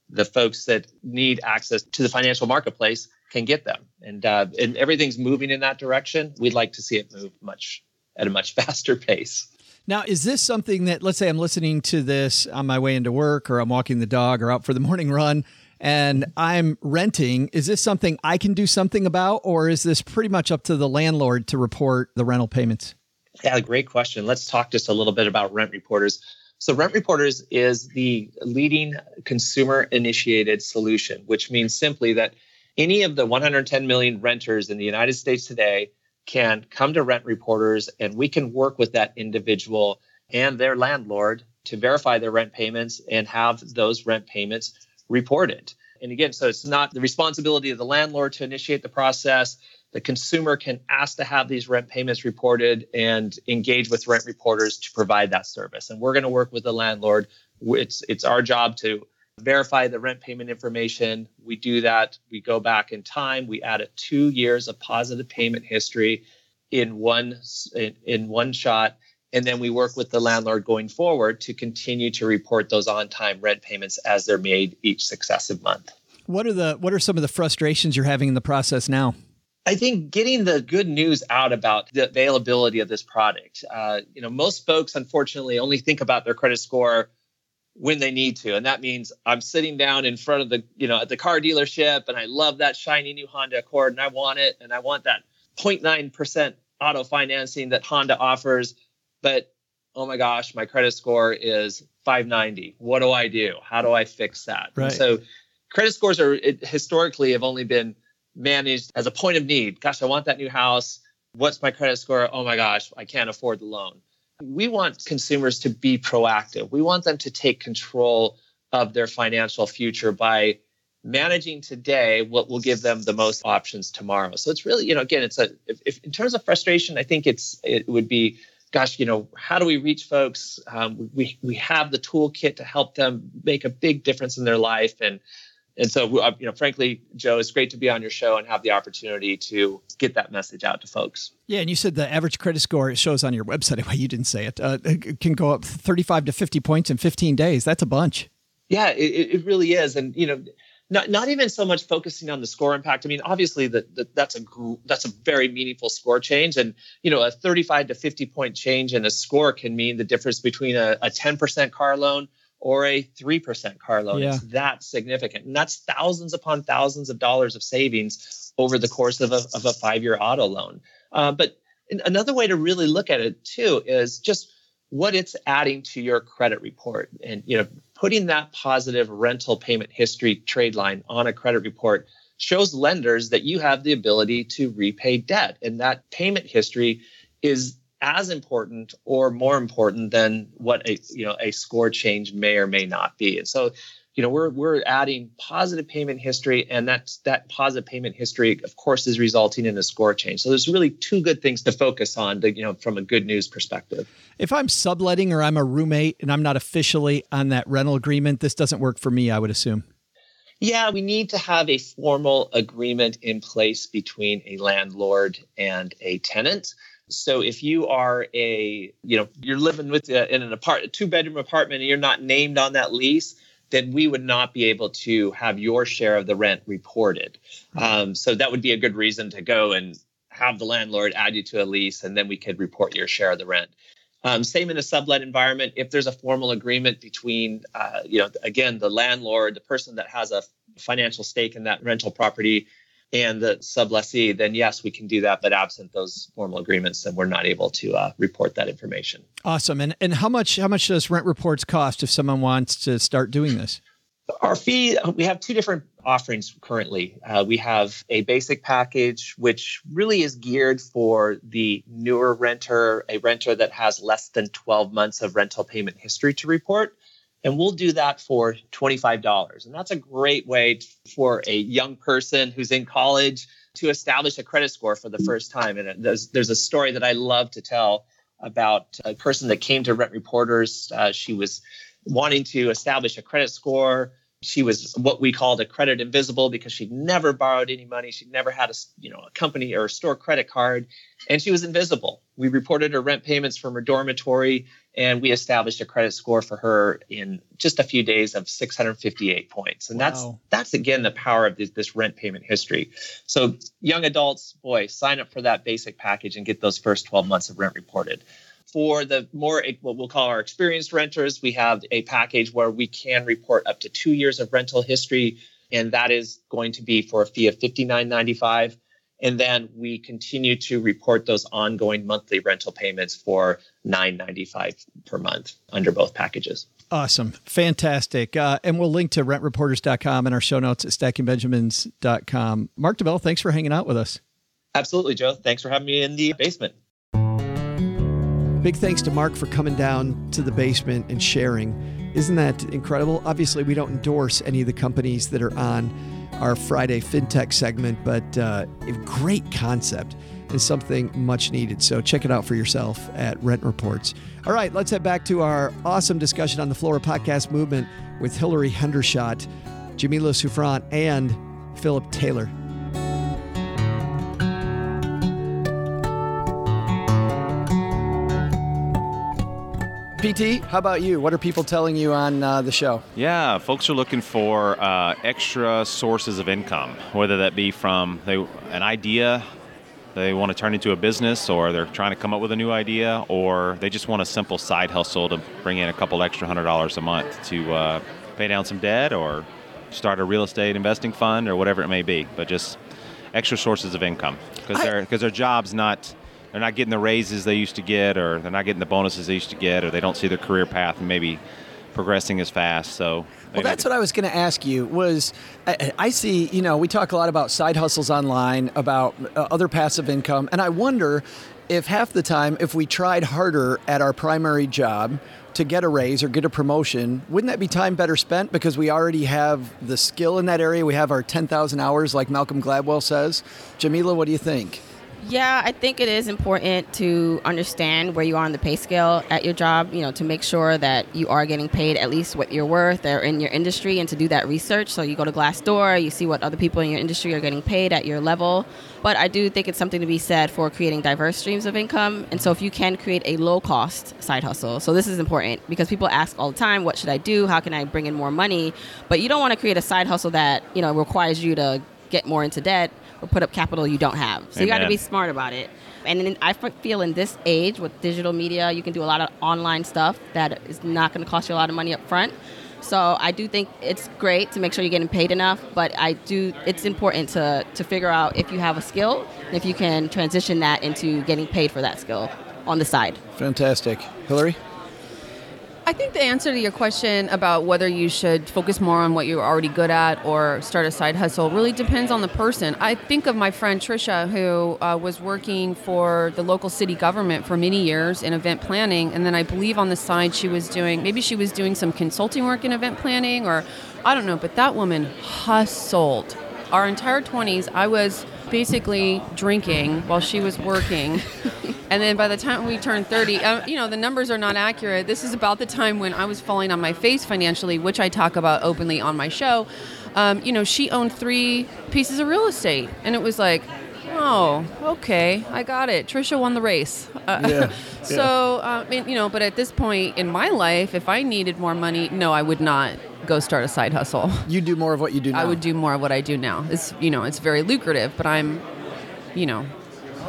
the folks that need access to the financial marketplace can get them. And uh, and everything's moving in that direction. We'd like to see it move much at a much faster pace. Now, is this something that, let's say I'm listening to this on my way into work, or I'm walking the dog, or out for the morning run, and I'm renting, is this something I can do something about, or is this pretty much up to the landlord to report the rental payments? Yeah, great question. Let's talk just a little bit about Rent Reporters. So Rent Reporters is the leading consumer-initiated solution, which means simply that any of the one hundred ten million renters in the United States today can come to Rent Reporters, and we can work with that individual and their landlord to verify their rent payments and have those rent payments reported. And again, so it's not the responsibility of the landlord to initiate the process. The consumer can ask to have these rent payments reported and engage with Rent Reporters to provide that service. And we're going to work with the landlord. It's, it's our job to verify the rent payment information. We do that. We go back in time. We add two years of positive payment history in one in, in one shot. And then we work with the landlord going forward to continue to report those on-time rent payments as they're made each successive month. What are the what are some of the frustrations you're having in the process now? I think getting the good news out about the availability of this product. Uh, you know, most folks, unfortunately, only think about their credit score when they need to. And that means I'm sitting down in front of the, you know, at the car dealership, and I love that shiny new Honda Accord, and I want it, and I want that zero point nine percent auto financing that Honda offers. But oh my gosh, my credit score is five ninety. What do I do? How do I fix that? Right. So credit scores are it, historically have only been managed as a point of need. Gosh, I want that new house. What's my credit score? Oh my gosh, I can't afford the loan. We want consumers to be proactive. We want them to take control of their financial future by managing today what will give them the most options tomorrow. So it's really, you know, again, it's a, if, if in terms of frustration, I think it's, it would be, gosh, you know, how do we reach folks? Um, we we have the toolkit to help them make a big difference in their life. And and so, you know, frankly, Joe, it's great to be on your show and have the opportunity to get that message out to folks. Yeah. And you said the average credit score, it shows on your website, anyway, you didn't say it, uh, it can go up thirty-five to fifty points in fifteen days. That's a bunch. Yeah, it, it really is. And, you know, not not even so much focusing on the score impact. I mean, obviously, the, the, that's a that's a very meaningful score change. And, you know, a thirty-five to fifty point change in a score can mean the difference between a, a ten percent car loan or a three percent car loan. Yeah. It's that significant. And that's thousands upon thousands of dollars of savings over the course of a, of a five-year auto loan. Uh, but another way to really look at it, too, is just what it's adding to your credit report. And, you know, putting that positive rental payment history trade line on a credit report shows lenders that you have the ability to repay debt. And that payment history is as important or more important than what a you know a score change may or may not be. And so, you know, we're we're adding positive payment history, and that's that positive payment history, of course, is resulting in a score change. So there's really two good things to focus on, to, you know, from a good news perspective. If I'm subletting or I'm a roommate and I'm not officially on that rental agreement, this doesn't work for me, I would assume. Yeah, we need to have a formal agreement in place between a landlord and a tenant. So if you are a, you know, you're living with a, in an apartment, a two bedroom apartment, and you're not named on that lease, then we would not be able to have your share of the rent reported. Um, so that would be a good reason to go and have the landlord add you to a lease, and then we could report your share of the rent. Um, same in a sublet environment. If there's a formal agreement between, uh, you know, again, the landlord, the person that has a financial stake in that rental property, and the sublessee, then yes, we can do that. But absent those formal agreements, then we're not able to uh, report that information. Awesome. And and how much how much does rent reports cost if someone wants to start doing this? Our fee, we have two different offerings currently. Uh, we have a basic package, which really is geared for the newer renter, a renter that has less than twelve months of rental payment history to report. And we'll do that for twenty-five dollars. And that's a great way for a young person who's in college to establish a credit score for the first time. And there's, there's a story that I love to tell about a person that came to Rent Reporters. Uh, she was wanting to establish a credit score. She was what we called a credit invisible because she'd never borrowed any money. She'd never had a, you know, a company or a store credit card, and she was invisible. We reported her rent payments from her dormitory, and we established a credit score for her in just a few days of six hundred fifty-eight points. And wow. that's, that's again, the power of this, this rent payment history. So young adults, boy, sign up for that basic package and get those first twelve months of rent reported. For the more, what we'll call our experienced renters, we have a package where we can report up to two years of rental history, and that is going to be for a fee of fifty-nine dollars and ninety-five cents. And then we continue to report those ongoing monthly rental payments for nine dollars and ninety-five cents per month under both packages. Awesome. Fantastic. Uh, and we'll link to rent reporters dot com and our show notes at stacking benjamins dot com. Mark DiBello, thanks for hanging out with us. Absolutely, Joe. Thanks for having me in the basement. Big thanks to Mark for coming down to the basement and sharing. Isn't that incredible? Obviously, we don't endorse any of the companies that are on our Friday FinTech segment, but uh, a great concept and something much needed. So check it out for yourself at Rent Reports. All right, let's head back to our awesome discussion on the Flora Podcast Movement with Hilary Hendershot, Jamila Souffrant, and Philip Taylor. P T, how about you? What are people telling you on uh, the show? Yeah, folks are looking for uh, extra sources of income, whether that be from they, an idea they want to turn into a business, or they're trying to come up with a new idea, or they just want a simple side hustle to bring in a couple extra hundred dollars a month to uh, pay down some debt or start a real estate investing fund or whatever it may be, but just extra sources of income because I... their, 'cause their job's not... They're not getting the raises they used to get, or they're not getting the bonuses they used to get, or they don't see their career path maybe progressing as fast. So, well, that's what I was going to ask you was, I, I see, you know, we talk a lot about side hustles online, about uh, other passive income, and I wonder if half the time, if we tried harder at our primary job to get a raise or get a promotion, wouldn't that be time better spent because we already have the skill in that area? We have our ten thousand hours, like Malcolm Gladwell says. Jamila, what do you think? Yeah, I think it is important to understand where you are on the pay scale at your job, you know, to make sure that you are getting paid at least what you're worth or in your industry, and to do that research. So you go to Glassdoor, you see what other people in your industry are getting paid at your level. But I do think it's something to be said for creating diverse streams of income. And so if you can create a low-cost side hustle, so this is important because people ask all the time, what should I do? How can I bring in more money? But you don't want to create a side hustle that, you know, requires you to get more into debt or put up capital you don't have. So Amen. You got to be smart about it. And then I feel in this age with digital media, you can do a lot of online stuff that is not going to cost you a lot of money up front. So I do think it's great to make sure you're getting paid enough, but I do. It's important to, to figure out if you have a skill, and if you can transition that into getting paid for that skill on the side. Fantastic. Hilary? I think the answer to your question about whether you should focus more on what you're already good at or start a side hustle really depends on the person. I think of my friend Trisha, who uh, was working for the local city government for many years in event planning. And then I believe on the side she was doing, maybe she was doing some consulting work in event planning, or I don't know, but that woman hustled. Our entire twenties, I was basically drinking while she was working. And then by the time we turned thirty, uh, you know, the numbers are not accurate. This is about the time when I was falling on my face financially, which I talk about openly on my show. Um, you know, she owned three pieces of real estate. And it was like, oh, okay, I got it. Trisha won the race. Uh, yeah. So, uh, I mean, you know, but at this point in my life, if I needed more money, no, I would not go start a side hustle. You do more of what you do now. I would do more of what I do now. It's, you know, it's very lucrative, but I'm, you know,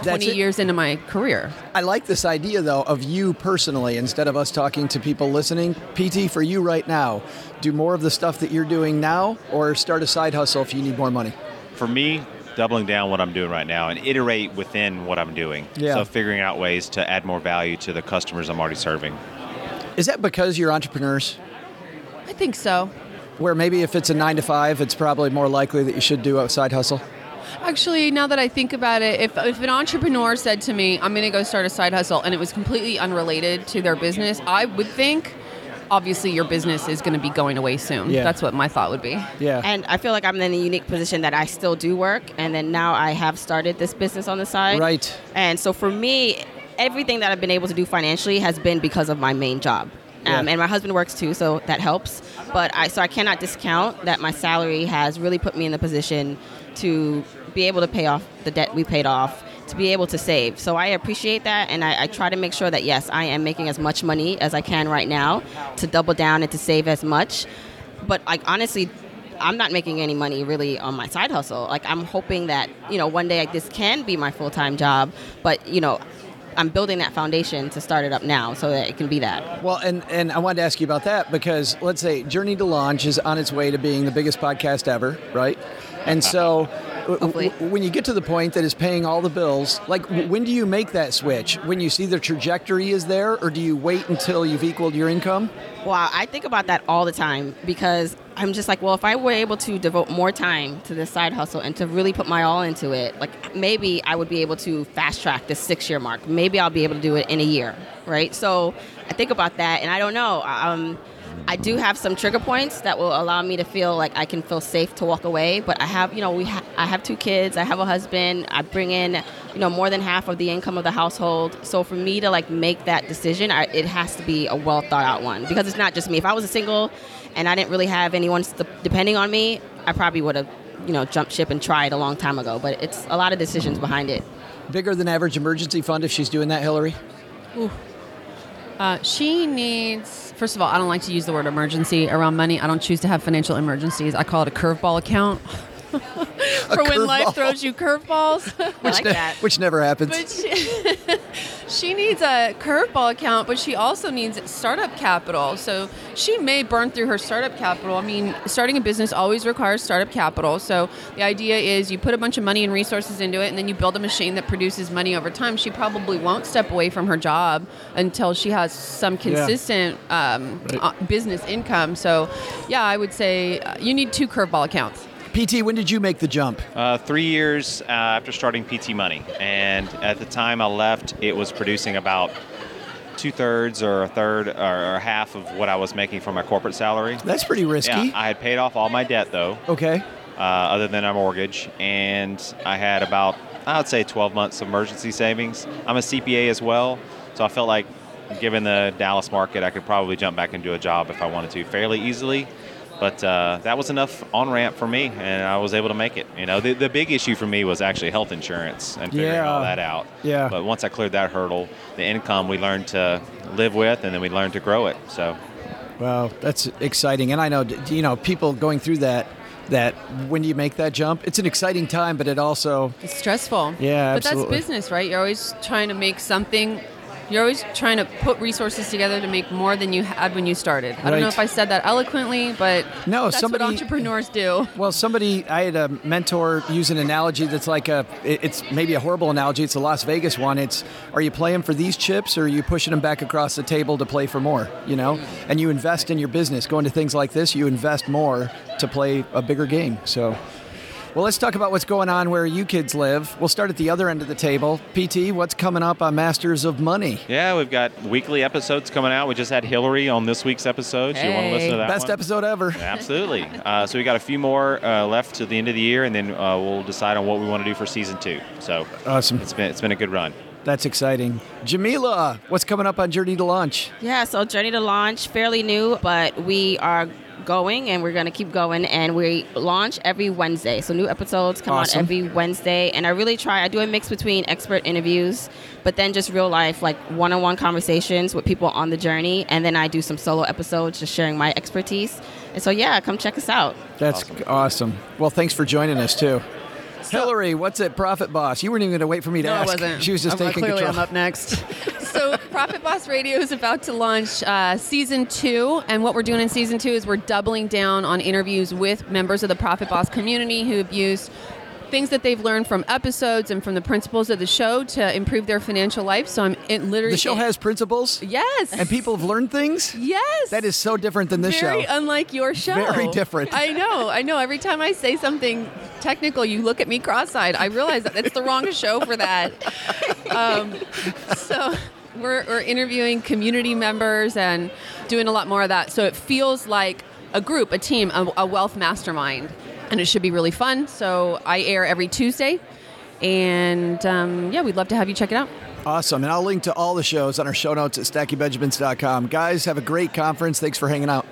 twenty years into my career. I like this idea, though, of you personally, instead of us talking to people listening. P T, for you right now, do more of the stuff that you're doing now or start a side hustle if you need more money? For me, doubling down what I'm doing right now and iterate within what I'm doing. Yeah. So figuring out ways to add more value to the customers I'm already serving. Is that because you're entrepreneurs? I think so. Where maybe if it's a nine to five, it's probably more likely that you should do a side hustle? Actually, now that I think about it, if if an entrepreneur said to me, I'm going to go start a side hustle, and it was completely unrelated to their business, I would think, obviously, your business is going to be going away soon. Yeah. That's what my thought would be. Yeah. And I feel like I'm in a unique position that I still do work, and then now I have started this business on the side. Right. And so for me, everything that I've been able to do financially has been because of my main job. Yeah. Um, and my husband works too, so that helps. But I so I cannot discount that my salary has really put me in the position to be able to pay off the debt we paid off, to be able to save. So I appreciate that, and I, I try to make sure that, yes, I am making as much money as I can right now to double down and to save as much. But I, honestly, I'm not making any money really on my side hustle. Like, I'm hoping that, you know, one day like, this can be my full-time job, but, you know, I'm building that foundation to start it up now so that it can be that. Well, and, and I wanted to ask you about that because, let's say, Journey to Launch is on its way to being the biggest podcast ever, right? And so w- when you get to the point that is paying all the bills, like w- when do you make that switch? When you see the trajectory is there, or do you wait until you've equaled your income? Wow, I think about that all the time because I'm just like, well, if I were able to devote more time to this side hustle and to really put my all into it, like maybe I would be able to fast track this six year mark. Maybe I'll be able to do it in a year, right? So I think about that, and I don't know. Um, I do have some trigger points that will allow me to feel like I can feel safe to walk away. But I have, you know, we ha- I have two kids. I have a husband. I bring in, you know, more than half of the income of the household. So for me to like make that decision, I, it has to be a well thought out one because it's not just me. If I was a single and I didn't really have anyone st- depending on me, I probably would have, you know, jumped ship and tried a long time ago. But it's a lot of decisions behind it. Bigger than average emergency fund if she's doing that, Hilary? Ooh. Uh, she needs, first of all, I don't like to use the word emergency around money. I don't choose to have financial emergencies. I call it a curveball account for when curve life ball. throws you curveballs. Which, like ne- which never happens. But she, she needs a curveball account, but she also needs startup capital. So she may burn through her startup capital. I mean, starting a business always requires startup capital. So the idea is you put a bunch of money and resources into it, and then you build a machine that produces money over time. She probably won't step away from her job until she has some consistent yeah. um, right. business income. So yeah, I would say you need two curveball accounts. P T, when did you make the jump? Uh, three years uh, after starting P T Money. And at the time I left, it was producing about two-thirds or a third or half of what I was making for my corporate salary. That's pretty risky. Yeah, I had paid off all my debt, though. Okay. Uh, other than our mortgage. And I had about, I would say, twelve months of emergency savings. I'm a C P A as well, so I felt like, given the Dallas market, I could probably jump back into a job if I wanted to fairly easily. But uh, that was enough on-ramp for me, and I was able to make it. You know, the, the big issue for me was actually health insurance and figuring yeah. all that out. Yeah. But once I cleared that hurdle, the income we learned to live with, and then we learned to grow it. So, wow, that's exciting. And I know, you know, people going through that. That when you make that jump, it's an exciting time, but it also it's stressful. Yeah, but absolutely. That's business, right? You're always trying to make something. You're always trying to put resources together to make more than you had when you started. Right. I don't know if I said that eloquently, but no, that's somebody, what entrepreneurs do. Well, somebody, I had a mentor use an analogy that's like a, it's maybe a horrible analogy. It's a Las Vegas one. It's, are you playing for these chips or are you pushing them back across the table to play for more, you know? And you invest in your business. Going to things like this, you invest more to play a bigger game, so... Well, let's talk about what's going on where you kids live. We'll start at the other end of the table. P T, what's coming up on Masters of Money? Yeah, we've got weekly episodes coming out. We just had Hilary on this week's episode. Hey. You want to listen to that Best one? Episode ever. Absolutely. Uh, so we got a few more uh, left to the end of the year, and then uh, we'll decide on what we want to do for season two. So awesome. It's been, it's been a good run. That's exciting. Jamila, what's coming up on Journey to Launch? Yeah, so Journey to Launch, fairly new, but we are going, and we're going to keep going. And we launch every Wednesday. So new episodes come awesome. out every Wednesday. And I really try. I do a mix between expert interviews, but then just real life, like one-on-one conversations with people on the journey. And then I do some solo episodes just sharing my expertise. And so, yeah, come check us out. That's awesome. awesome. Well, thanks for joining us, too. So, Hilary, what's it, Profit Boss? You weren't even going to wait for me to no, ask. I wasn't. She was just I'm, taking clearly control. Clearly, I'm up next. So Profit Boss Radio is about to launch uh, Season two. And what we're doing in Season two is we're doubling down on interviews with members of the Profit Boss community who have used things that they've learned from episodes and from the principles of the show to improve their financial life. So I'm it literally... The show has principles? Yes. And people have learned things? Yes. That is so different than this Very show. Very unlike your show. Very different. I know. I know. Every time I say something technical, you look at me cross-eyed. I realize that it's the wrong show for that. Um, so... We're, we're interviewing community members and doing a lot more of that. So it feels like a group, a team, a, a wealth mastermind. And it should be really fun. So I air every Tuesday. And um, yeah, we'd love to have you check it out. Awesome. And I'll link to all the shows on our show notes at Stacking Benjamins dot com. Guys, have a great conference. Thanks for hanging out.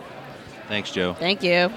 Thanks, Joe. Thank you.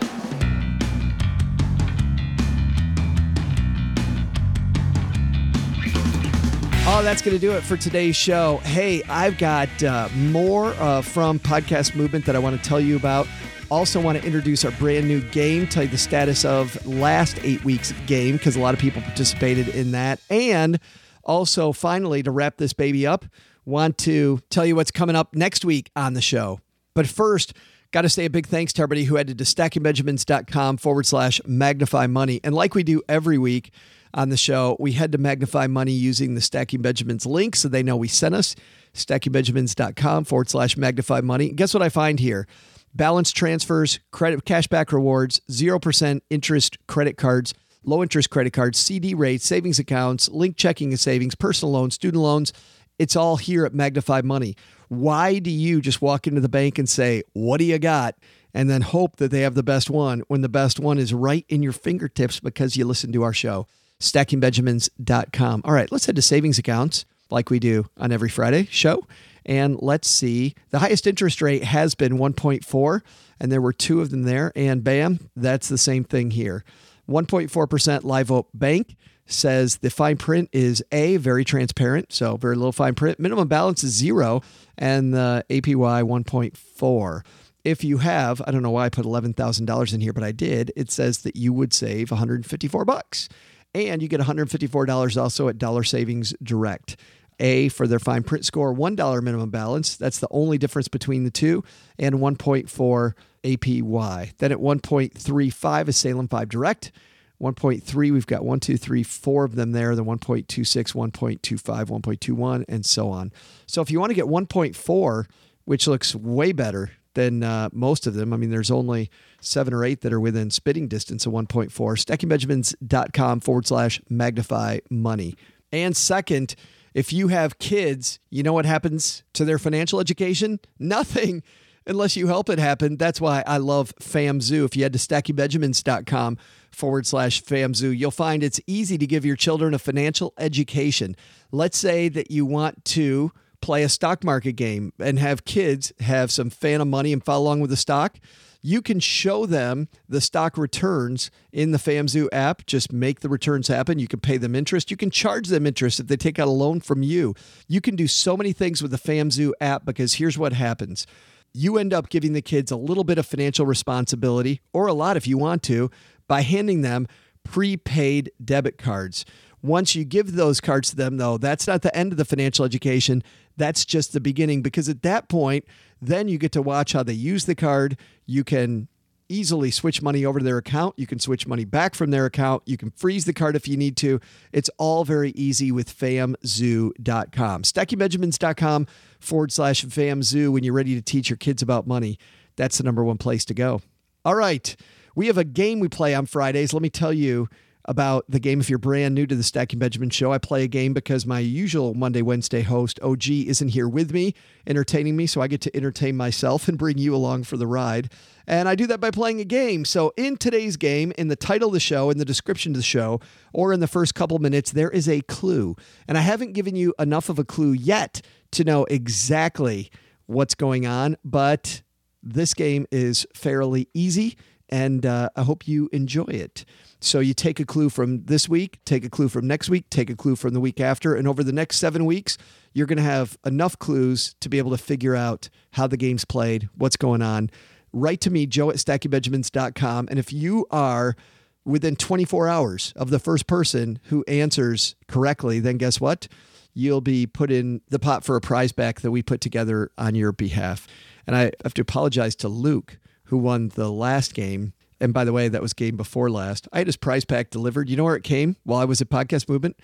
Oh, that's going to do it for today's show. Hey, I've got uh, more uh, from Podcast Movement that I want to tell you about. Also want to introduce our brand new game, tell you the status of last eight weeks' game, because a lot of people participated in that. And also, finally, to wrap this baby up, want to tell you what's coming up next week on the show. But first, got to say a big thanks to everybody who headed to Stacking Benjamins dot com forward slash Magnify Money. And like we do every week, on the show, we head to Magnify Money using the Stacking Benjamins link so they know we sent us, Stacking Benjamins dot com forward slash Magnify Money. Guess what I find here? Balance transfers, credit cashback rewards, zero percent interest credit cards, low interest credit cards, C D rates, savings accounts, linked checking and savings, personal loans, student loans. It's all here at Magnify Money. Why do you just walk into the bank and say, what do you got? And then hope that they have the best one when the best one is right in your fingertips because you listen to our show. Stacking Benjamins dot com. All right, let's head to savings accounts like we do on every Friday show. And let's see, the highest interest rate has been one point four, and there were two of them there. And bam, that's the same thing here. one point four percent Live Oak Bank says the fine print is A, very transparent, so very little fine print. Minimum balance is zero, and the A P Y one point four. If you have, I don't know why I put eleven thousand dollars in here, but I did, it says that you would save one hundred fifty-four bucks. And you get one hundred fifty-four dollars also at Dollar Savings Direct. A for their fine print score, one dollar minimum balance. That's the only difference between the two. And one point four A P Y. Then at one point three five is Salem five Direct. one point three, we've got one, two, three, four of them there. Then one point two six, one point two five, one point two one, and so on. So if you want to get one point four, which looks way better than uh, most of them. I mean, there's only seven or eight that are within spitting distance of one point four. Stacking Benjamins dot com forward slash Magnify Money. And second, if you have kids, you know what happens to their financial education? Nothing, unless you help it happen. That's why I love FamZoo. If you head to Stacking Benjamins dot com forward slash FamZoo, you'll find it's easy to give your children a financial education. Let's say that you want to play a stock market game and have kids have some phantom money and follow along with the stock. You can show them the stock returns in the FamZoo app. Just make the returns happen. You can pay them interest. You can charge them interest if they take out a loan from you. You can do so many things with the FamZoo app because here's what happens. You end up giving the kids a little bit of financial responsibility, or a lot if you want to, by handing them prepaid debit cards. Once you give those cards to them, though, that's not the end of the financial education. That's just the beginning, because at that point, then you get to watch how they use the card. You can easily switch money over to their account. You can switch money back from their account. You can freeze the card if you need to. It's all very easy with FamZoo dot com. Stacking Benjamins dot com forward slash FamZoo when you're ready to teach your kids about money. That's the number one place to go. All right. We have a game we play on Fridays. Let me tell you about the game if you're brand new to the Stacking Benjamin Show. I play a game because my usual Monday, Wednesday host, O G, isn't here with me, entertaining me, so I get to entertain myself and bring you along for the ride. And I do that by playing a game. So in today's game, in the title of the show, in the description of the show, or in the first couple minutes, there is a clue. And I haven't given you enough of a clue yet to know exactly what's going on, but This game is fairly easy, and uh, I hope you enjoy it. So you take a clue from this week, take a clue from next week, take a clue from the week after, and over the next seven weeks, you're going to have enough clues to be able to figure out how the game's played, what's going on. Write to me, Joe at Stacking Benjamins dot com, and if you are within twenty-four hours of the first person who answers correctly, then guess what? You'll be put in the pot for a prize pack that we put together on your behalf. And I have to apologize to Luke, who won the last game. And by the way, that was game before last. I had his prize pack delivered. You know where it came while I was at Podcast Movement?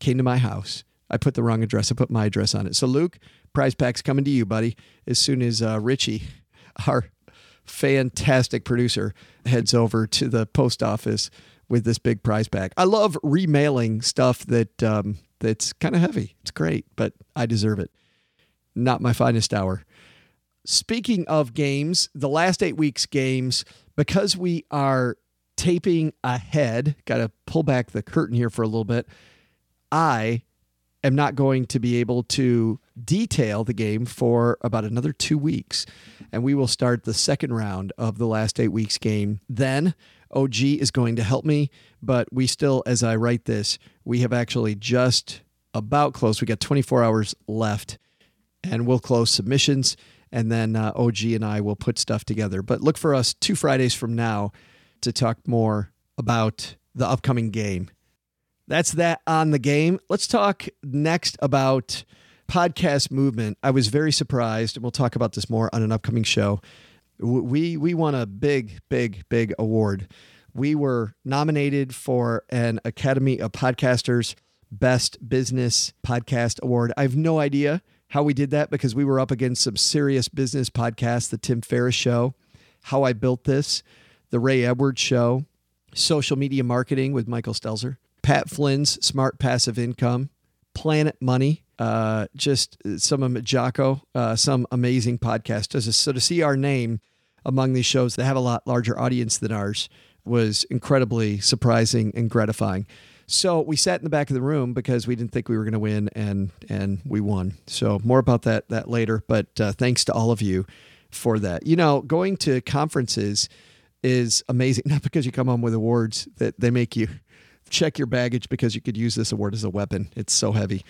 Came to my house. I put the wrong address. I put my address on it. So Luke, prize pack's coming to you, buddy. As soon as uh, Richie, our fantastic producer, heads over to the post office with this big prize pack. I love remailing stuff that um, that's kind of heavy. It's great, but I deserve it. Not my finest hour. Speaking of games, the last eight weeks' games, because we are taping ahead, got to pull back the curtain here for a little bit, I am not going to be able to detail the game for about another two weeks. And we will start the second round of the last eight weeks' game. Then O G is going to help me, but we still, as I write this, we have actually just about closed. We got twenty-four hours left, and we'll close submissions. And then uh, O G and I will put stuff together. But look for us two Fridays from now to talk more about the upcoming game. That's that on the game. Let's talk next about Podcast Movement. I was very surprised, and we'll talk about this more on an upcoming show. We we won a big, big, big award. We were nominated for an Academy of Podcasters Best Business Podcast Award. I have no idea how we did that, because we were up against some serious business podcasts, the Tim Ferriss Show, How I Built This, the Ray Edwards Show, Social Media Marketing with Michael Stelzer, Pat Flynn's Smart Passive Income, Planet Money, uh, just some of Jocko, uh, some amazing podcasts. So to see our name among these shows that have a lot larger audience than ours was incredibly surprising and gratifying. So we sat in the back of the room because we didn't think we were going to win, and and we won. So more about that that later, but uh, thanks to all of you for that. You know, going to conferences is amazing, not because you come home with awards that they make you check your baggage because you could use this award as a weapon. It's so heavy.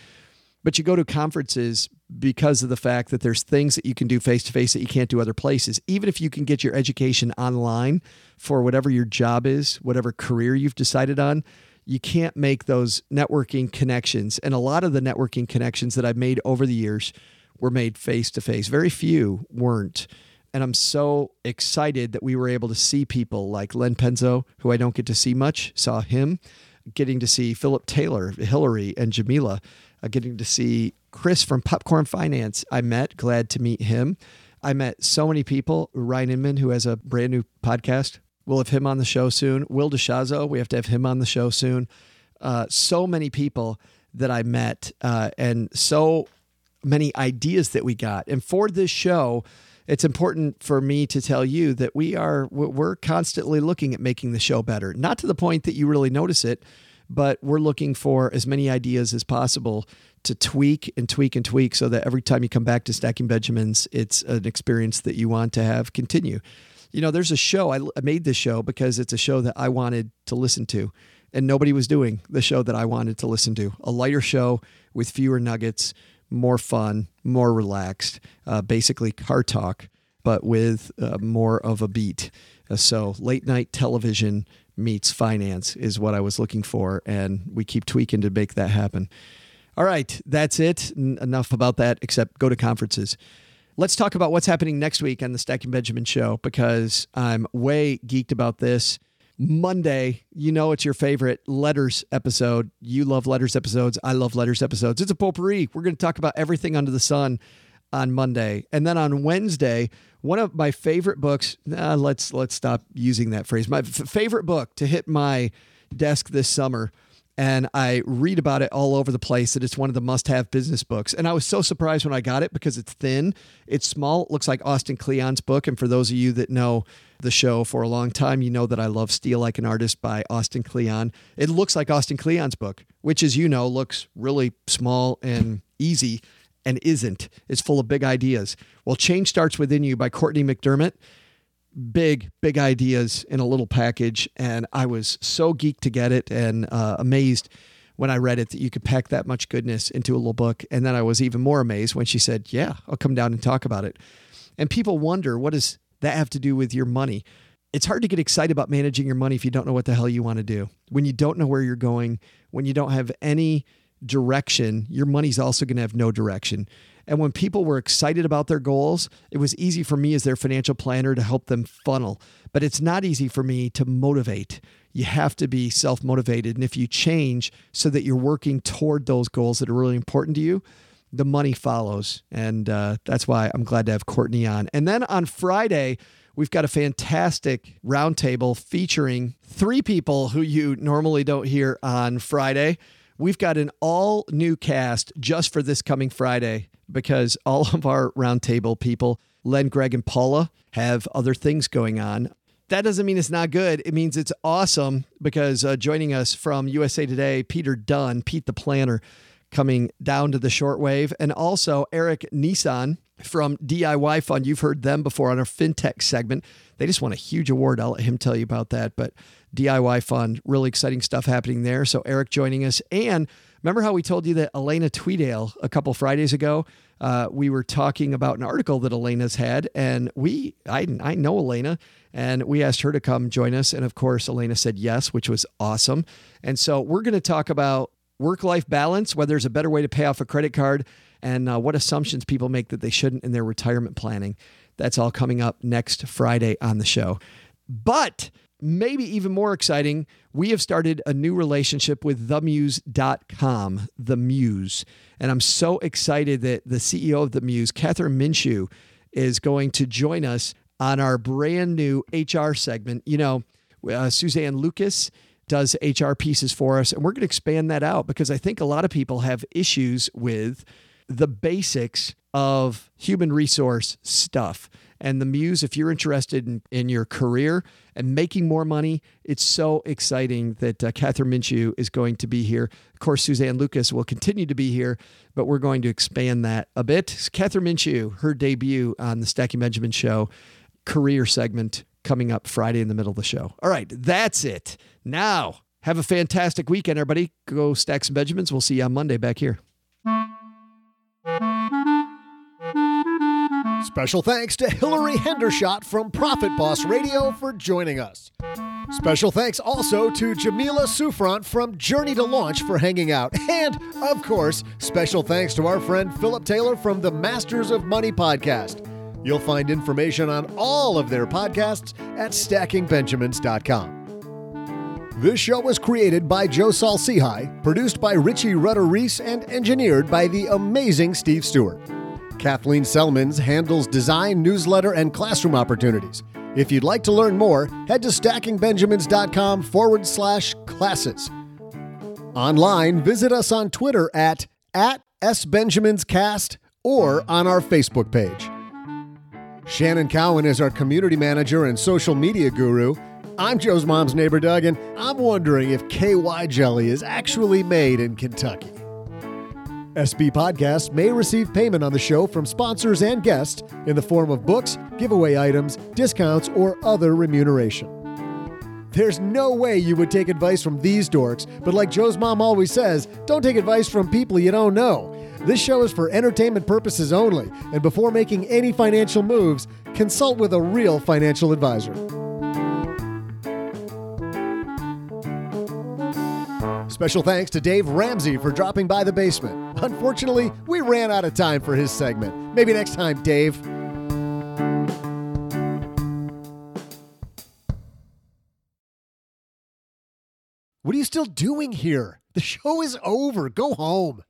But you go to conferences because of the fact that there's things that you can do face-to-face that you can't do other places. Even if you can get your education online for whatever your job is, whatever career you've decided on, you can't make those networking connections. And a lot of the networking connections that I've made over the years were made face-to-face. Very few weren't. And I'm so excited that we were able to see people like Len Penzo, who I don't get to see much, saw him, getting to see Philip Taylor, Hilary, and Jamila, uh, getting to see Chris from Popcorn Finance. I met, glad to meet him. I met so many people, Ryan Inman, who has a brand new podcast. We'll have him on the show soon. Will DeShazzo, we have to have him on the show soon. Uh, so many people that I met uh, and so many ideas that we got. And for this show, it's important for me to tell you that we are, we're constantly looking at making the show better. Not to the point that you really notice it, but we're looking for as many ideas as possible to tweak and tweak and tweak so that every time you come back to Stacking Benjamins, it's an experience that you want to have continue. You know, there's a show, I made this show because it's a show that I wanted to listen to, and nobody was doing the show that I wanted to listen to. A lighter show with fewer nuggets, more fun, more relaxed, uh, basically car talk, but with uh, more of a beat. Uh, so late night television meets finance is what I was looking for, and we keep tweaking to make that happen. All right, that's it. N- enough about that, except go to conferences. Let's talk about what's happening next week on the Stacking Benjamin Show, because I'm way geeked about this. Monday, you know it's your favorite letters episode. You love letters episodes. I love letters episodes. It's a potpourri. We're going to talk about everything under the sun on Monday. And then on Wednesday, one of my favorite books, nah, let's let's stop using that phrase, my f- favorite book to hit my desk this summer. And I read about it all over the place, that it's one of the must-have business books. And I was so surprised when I got it because it's thin, it's small, it looks like Austin Kleon's book. And for those of you that know the show for a long time, you know that I love Steal Like an Artist by Austin Kleon. It looks like Austin Kleon's book, which, as you know, looks really small and easy and isn't, is full of big ideas. Well, Change Starts Within You by Courtney McDermott. Big, big ideas in a little package. And I was so geeked to get it and uh, amazed when I read it that you could pack that much goodness into a little book. And then I was even more amazed when she said, yeah, I'll come down and talk about it. And people wonder, what does that have to do with your money? It's hard to get excited about managing your money if you don't know what the hell you want to do. When you don't know where you're going, when you don't have any direction, your money's also going to have no direction. And when people were excited about their goals, it was easy for me as their financial planner to help them funnel. But it's not easy for me to motivate. You have to be self-motivated. And if you change so that you're working toward those goals that are really important to you, the money follows. And uh, that's why I'm glad to have Courtney on. And then on Friday, we've got a fantastic roundtable featuring three people who you normally don't hear on Friday. We've got an all new cast just for this coming Friday because all of our roundtable people, Len, Greg, and Paula, have other things going on. That doesn't mean it's not good. It means it's awesome because uh, joining us from U S A Today, Peter Dunn, Pete the Planner, coming down to the shortwave, and also Eric Nissan from D I Y Fund. You've heard them before on our FinTech segment. They just won a huge award. I'll let him tell you about that. But D I Y Fund, really exciting stuff happening there. So Eric joining us. And remember how we told you that Elena Tweedale a couple Fridays ago, uh, we were talking about an article that Elena's had. And we, I, I know Elena, and we asked her to come join us. And of course, Elena said yes, which was awesome. And so we're going to talk about work-life balance, whether there's a better way to pay off a credit card, and uh, what assumptions people make that they shouldn't in their retirement planning. That's all coming up next Friday on the show. But maybe even more exciting, we have started a new relationship with the muse dot com, The Muse. And I'm so excited that the C E O of The Muse, Catherine Minshew, is going to join us on our brand new H R segment. You know, uh, Suzanne Lucas does H R pieces for us, and we're going to expand that out because I think a lot of people have issues with the basics of human resource stuff. And The Muse, if you're interested in, in your career and making more money, it's so exciting that uh, Catherine Minshew is going to be here. Of course, Suzanne Lucas will continue to be here, but we're going to expand that a bit. It's Catherine Minshew, her debut on the Stacking Benjamin Show career segment coming up Friday in the middle of the show. All right, that's it. Now, have a fantastic weekend, everybody. Go Stack some Benjamins. We'll see you on Monday back here. Special thanks to Hilary Hendershot from Profit Boss Radio for joining us. Special thanks also to Jamila Souffrant from Journey to Launch for hanging out. And, of course, special thanks to our friend Philip Taylor from the Masters of Money podcast. You'll find information on all of their podcasts at stacking benjamins dot com. This show was created by Joe Salcihi, produced by Richie Rutter-Reese, and engineered by the amazing Steve Stewart. Kathleen Selmans handles design, newsletter, and classroom opportunities. If you'd like to learn more, head to stacking benjamins dot com forward slash classes. Online, visit us on Twitter at, at S Benjamins Cast or on our Facebook page. Shannon Cowan is our community manager and social media guru. I'm Joe's mom's neighbor, Doug, and I'm wondering if K Y jelly is actually made in Kentucky. S B Podcasts may receive payment on the show from sponsors and guests in the form of books, giveaway items, discounts, or other remuneration. There's no way you would take advice from these dorks, but like Joe's mom always says, don't take advice from people you don't know. This show is for entertainment purposes only, and before making any financial moves, consult with a real financial advisor. Special thanks to Dave Ramsey for dropping by the basement. Unfortunately, we ran out of time for his segment. Maybe next time, Dave. What are you still doing here? The show is over. Go home.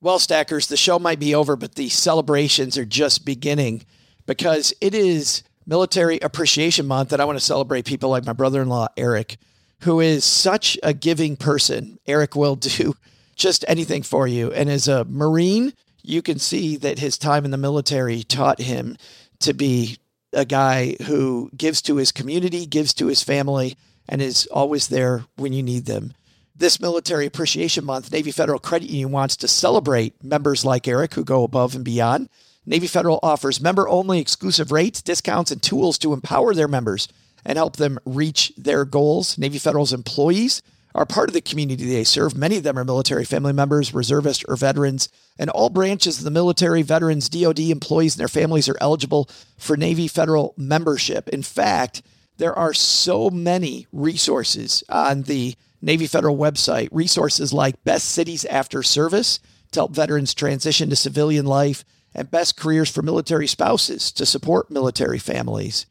Well, Stackers, the show might be over, but the celebrations are just beginning because it is Military Appreciation Month, and I want to celebrate people like my brother-in-law, Eric, who is such a giving person. Eric will do just anything for you. And as a Marine, you can see that his time in the military taught him to be a guy who gives to his community, gives to his family, and is always there when you need them. This Military Appreciation Month, Navy Federal Credit Union wants to celebrate members like Eric who go above and beyond. Navy Federal offers member-only exclusive rates, discounts, and tools to empower their members and help them reach their goals. Navy Federal's employees are part of the community they serve. Many of them are military family members, reservists, or veterans. And all branches of the military, veterans, D O D employees, and their families are eligible for Navy Federal membership. In fact, there are so many resources on the Navy Federal website, resources like Best Cities After Service to help veterans transition to civilian life, and Best Careers for Military Spouses to support military families.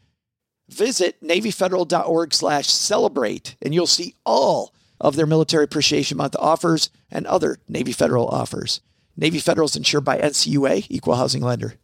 Visit NavyFederal.org slash celebrate, and you'll see all of their Military Appreciation Month offers and other Navy Federal offers. Navy Federal is insured by N C U A, Equal Housing Lender.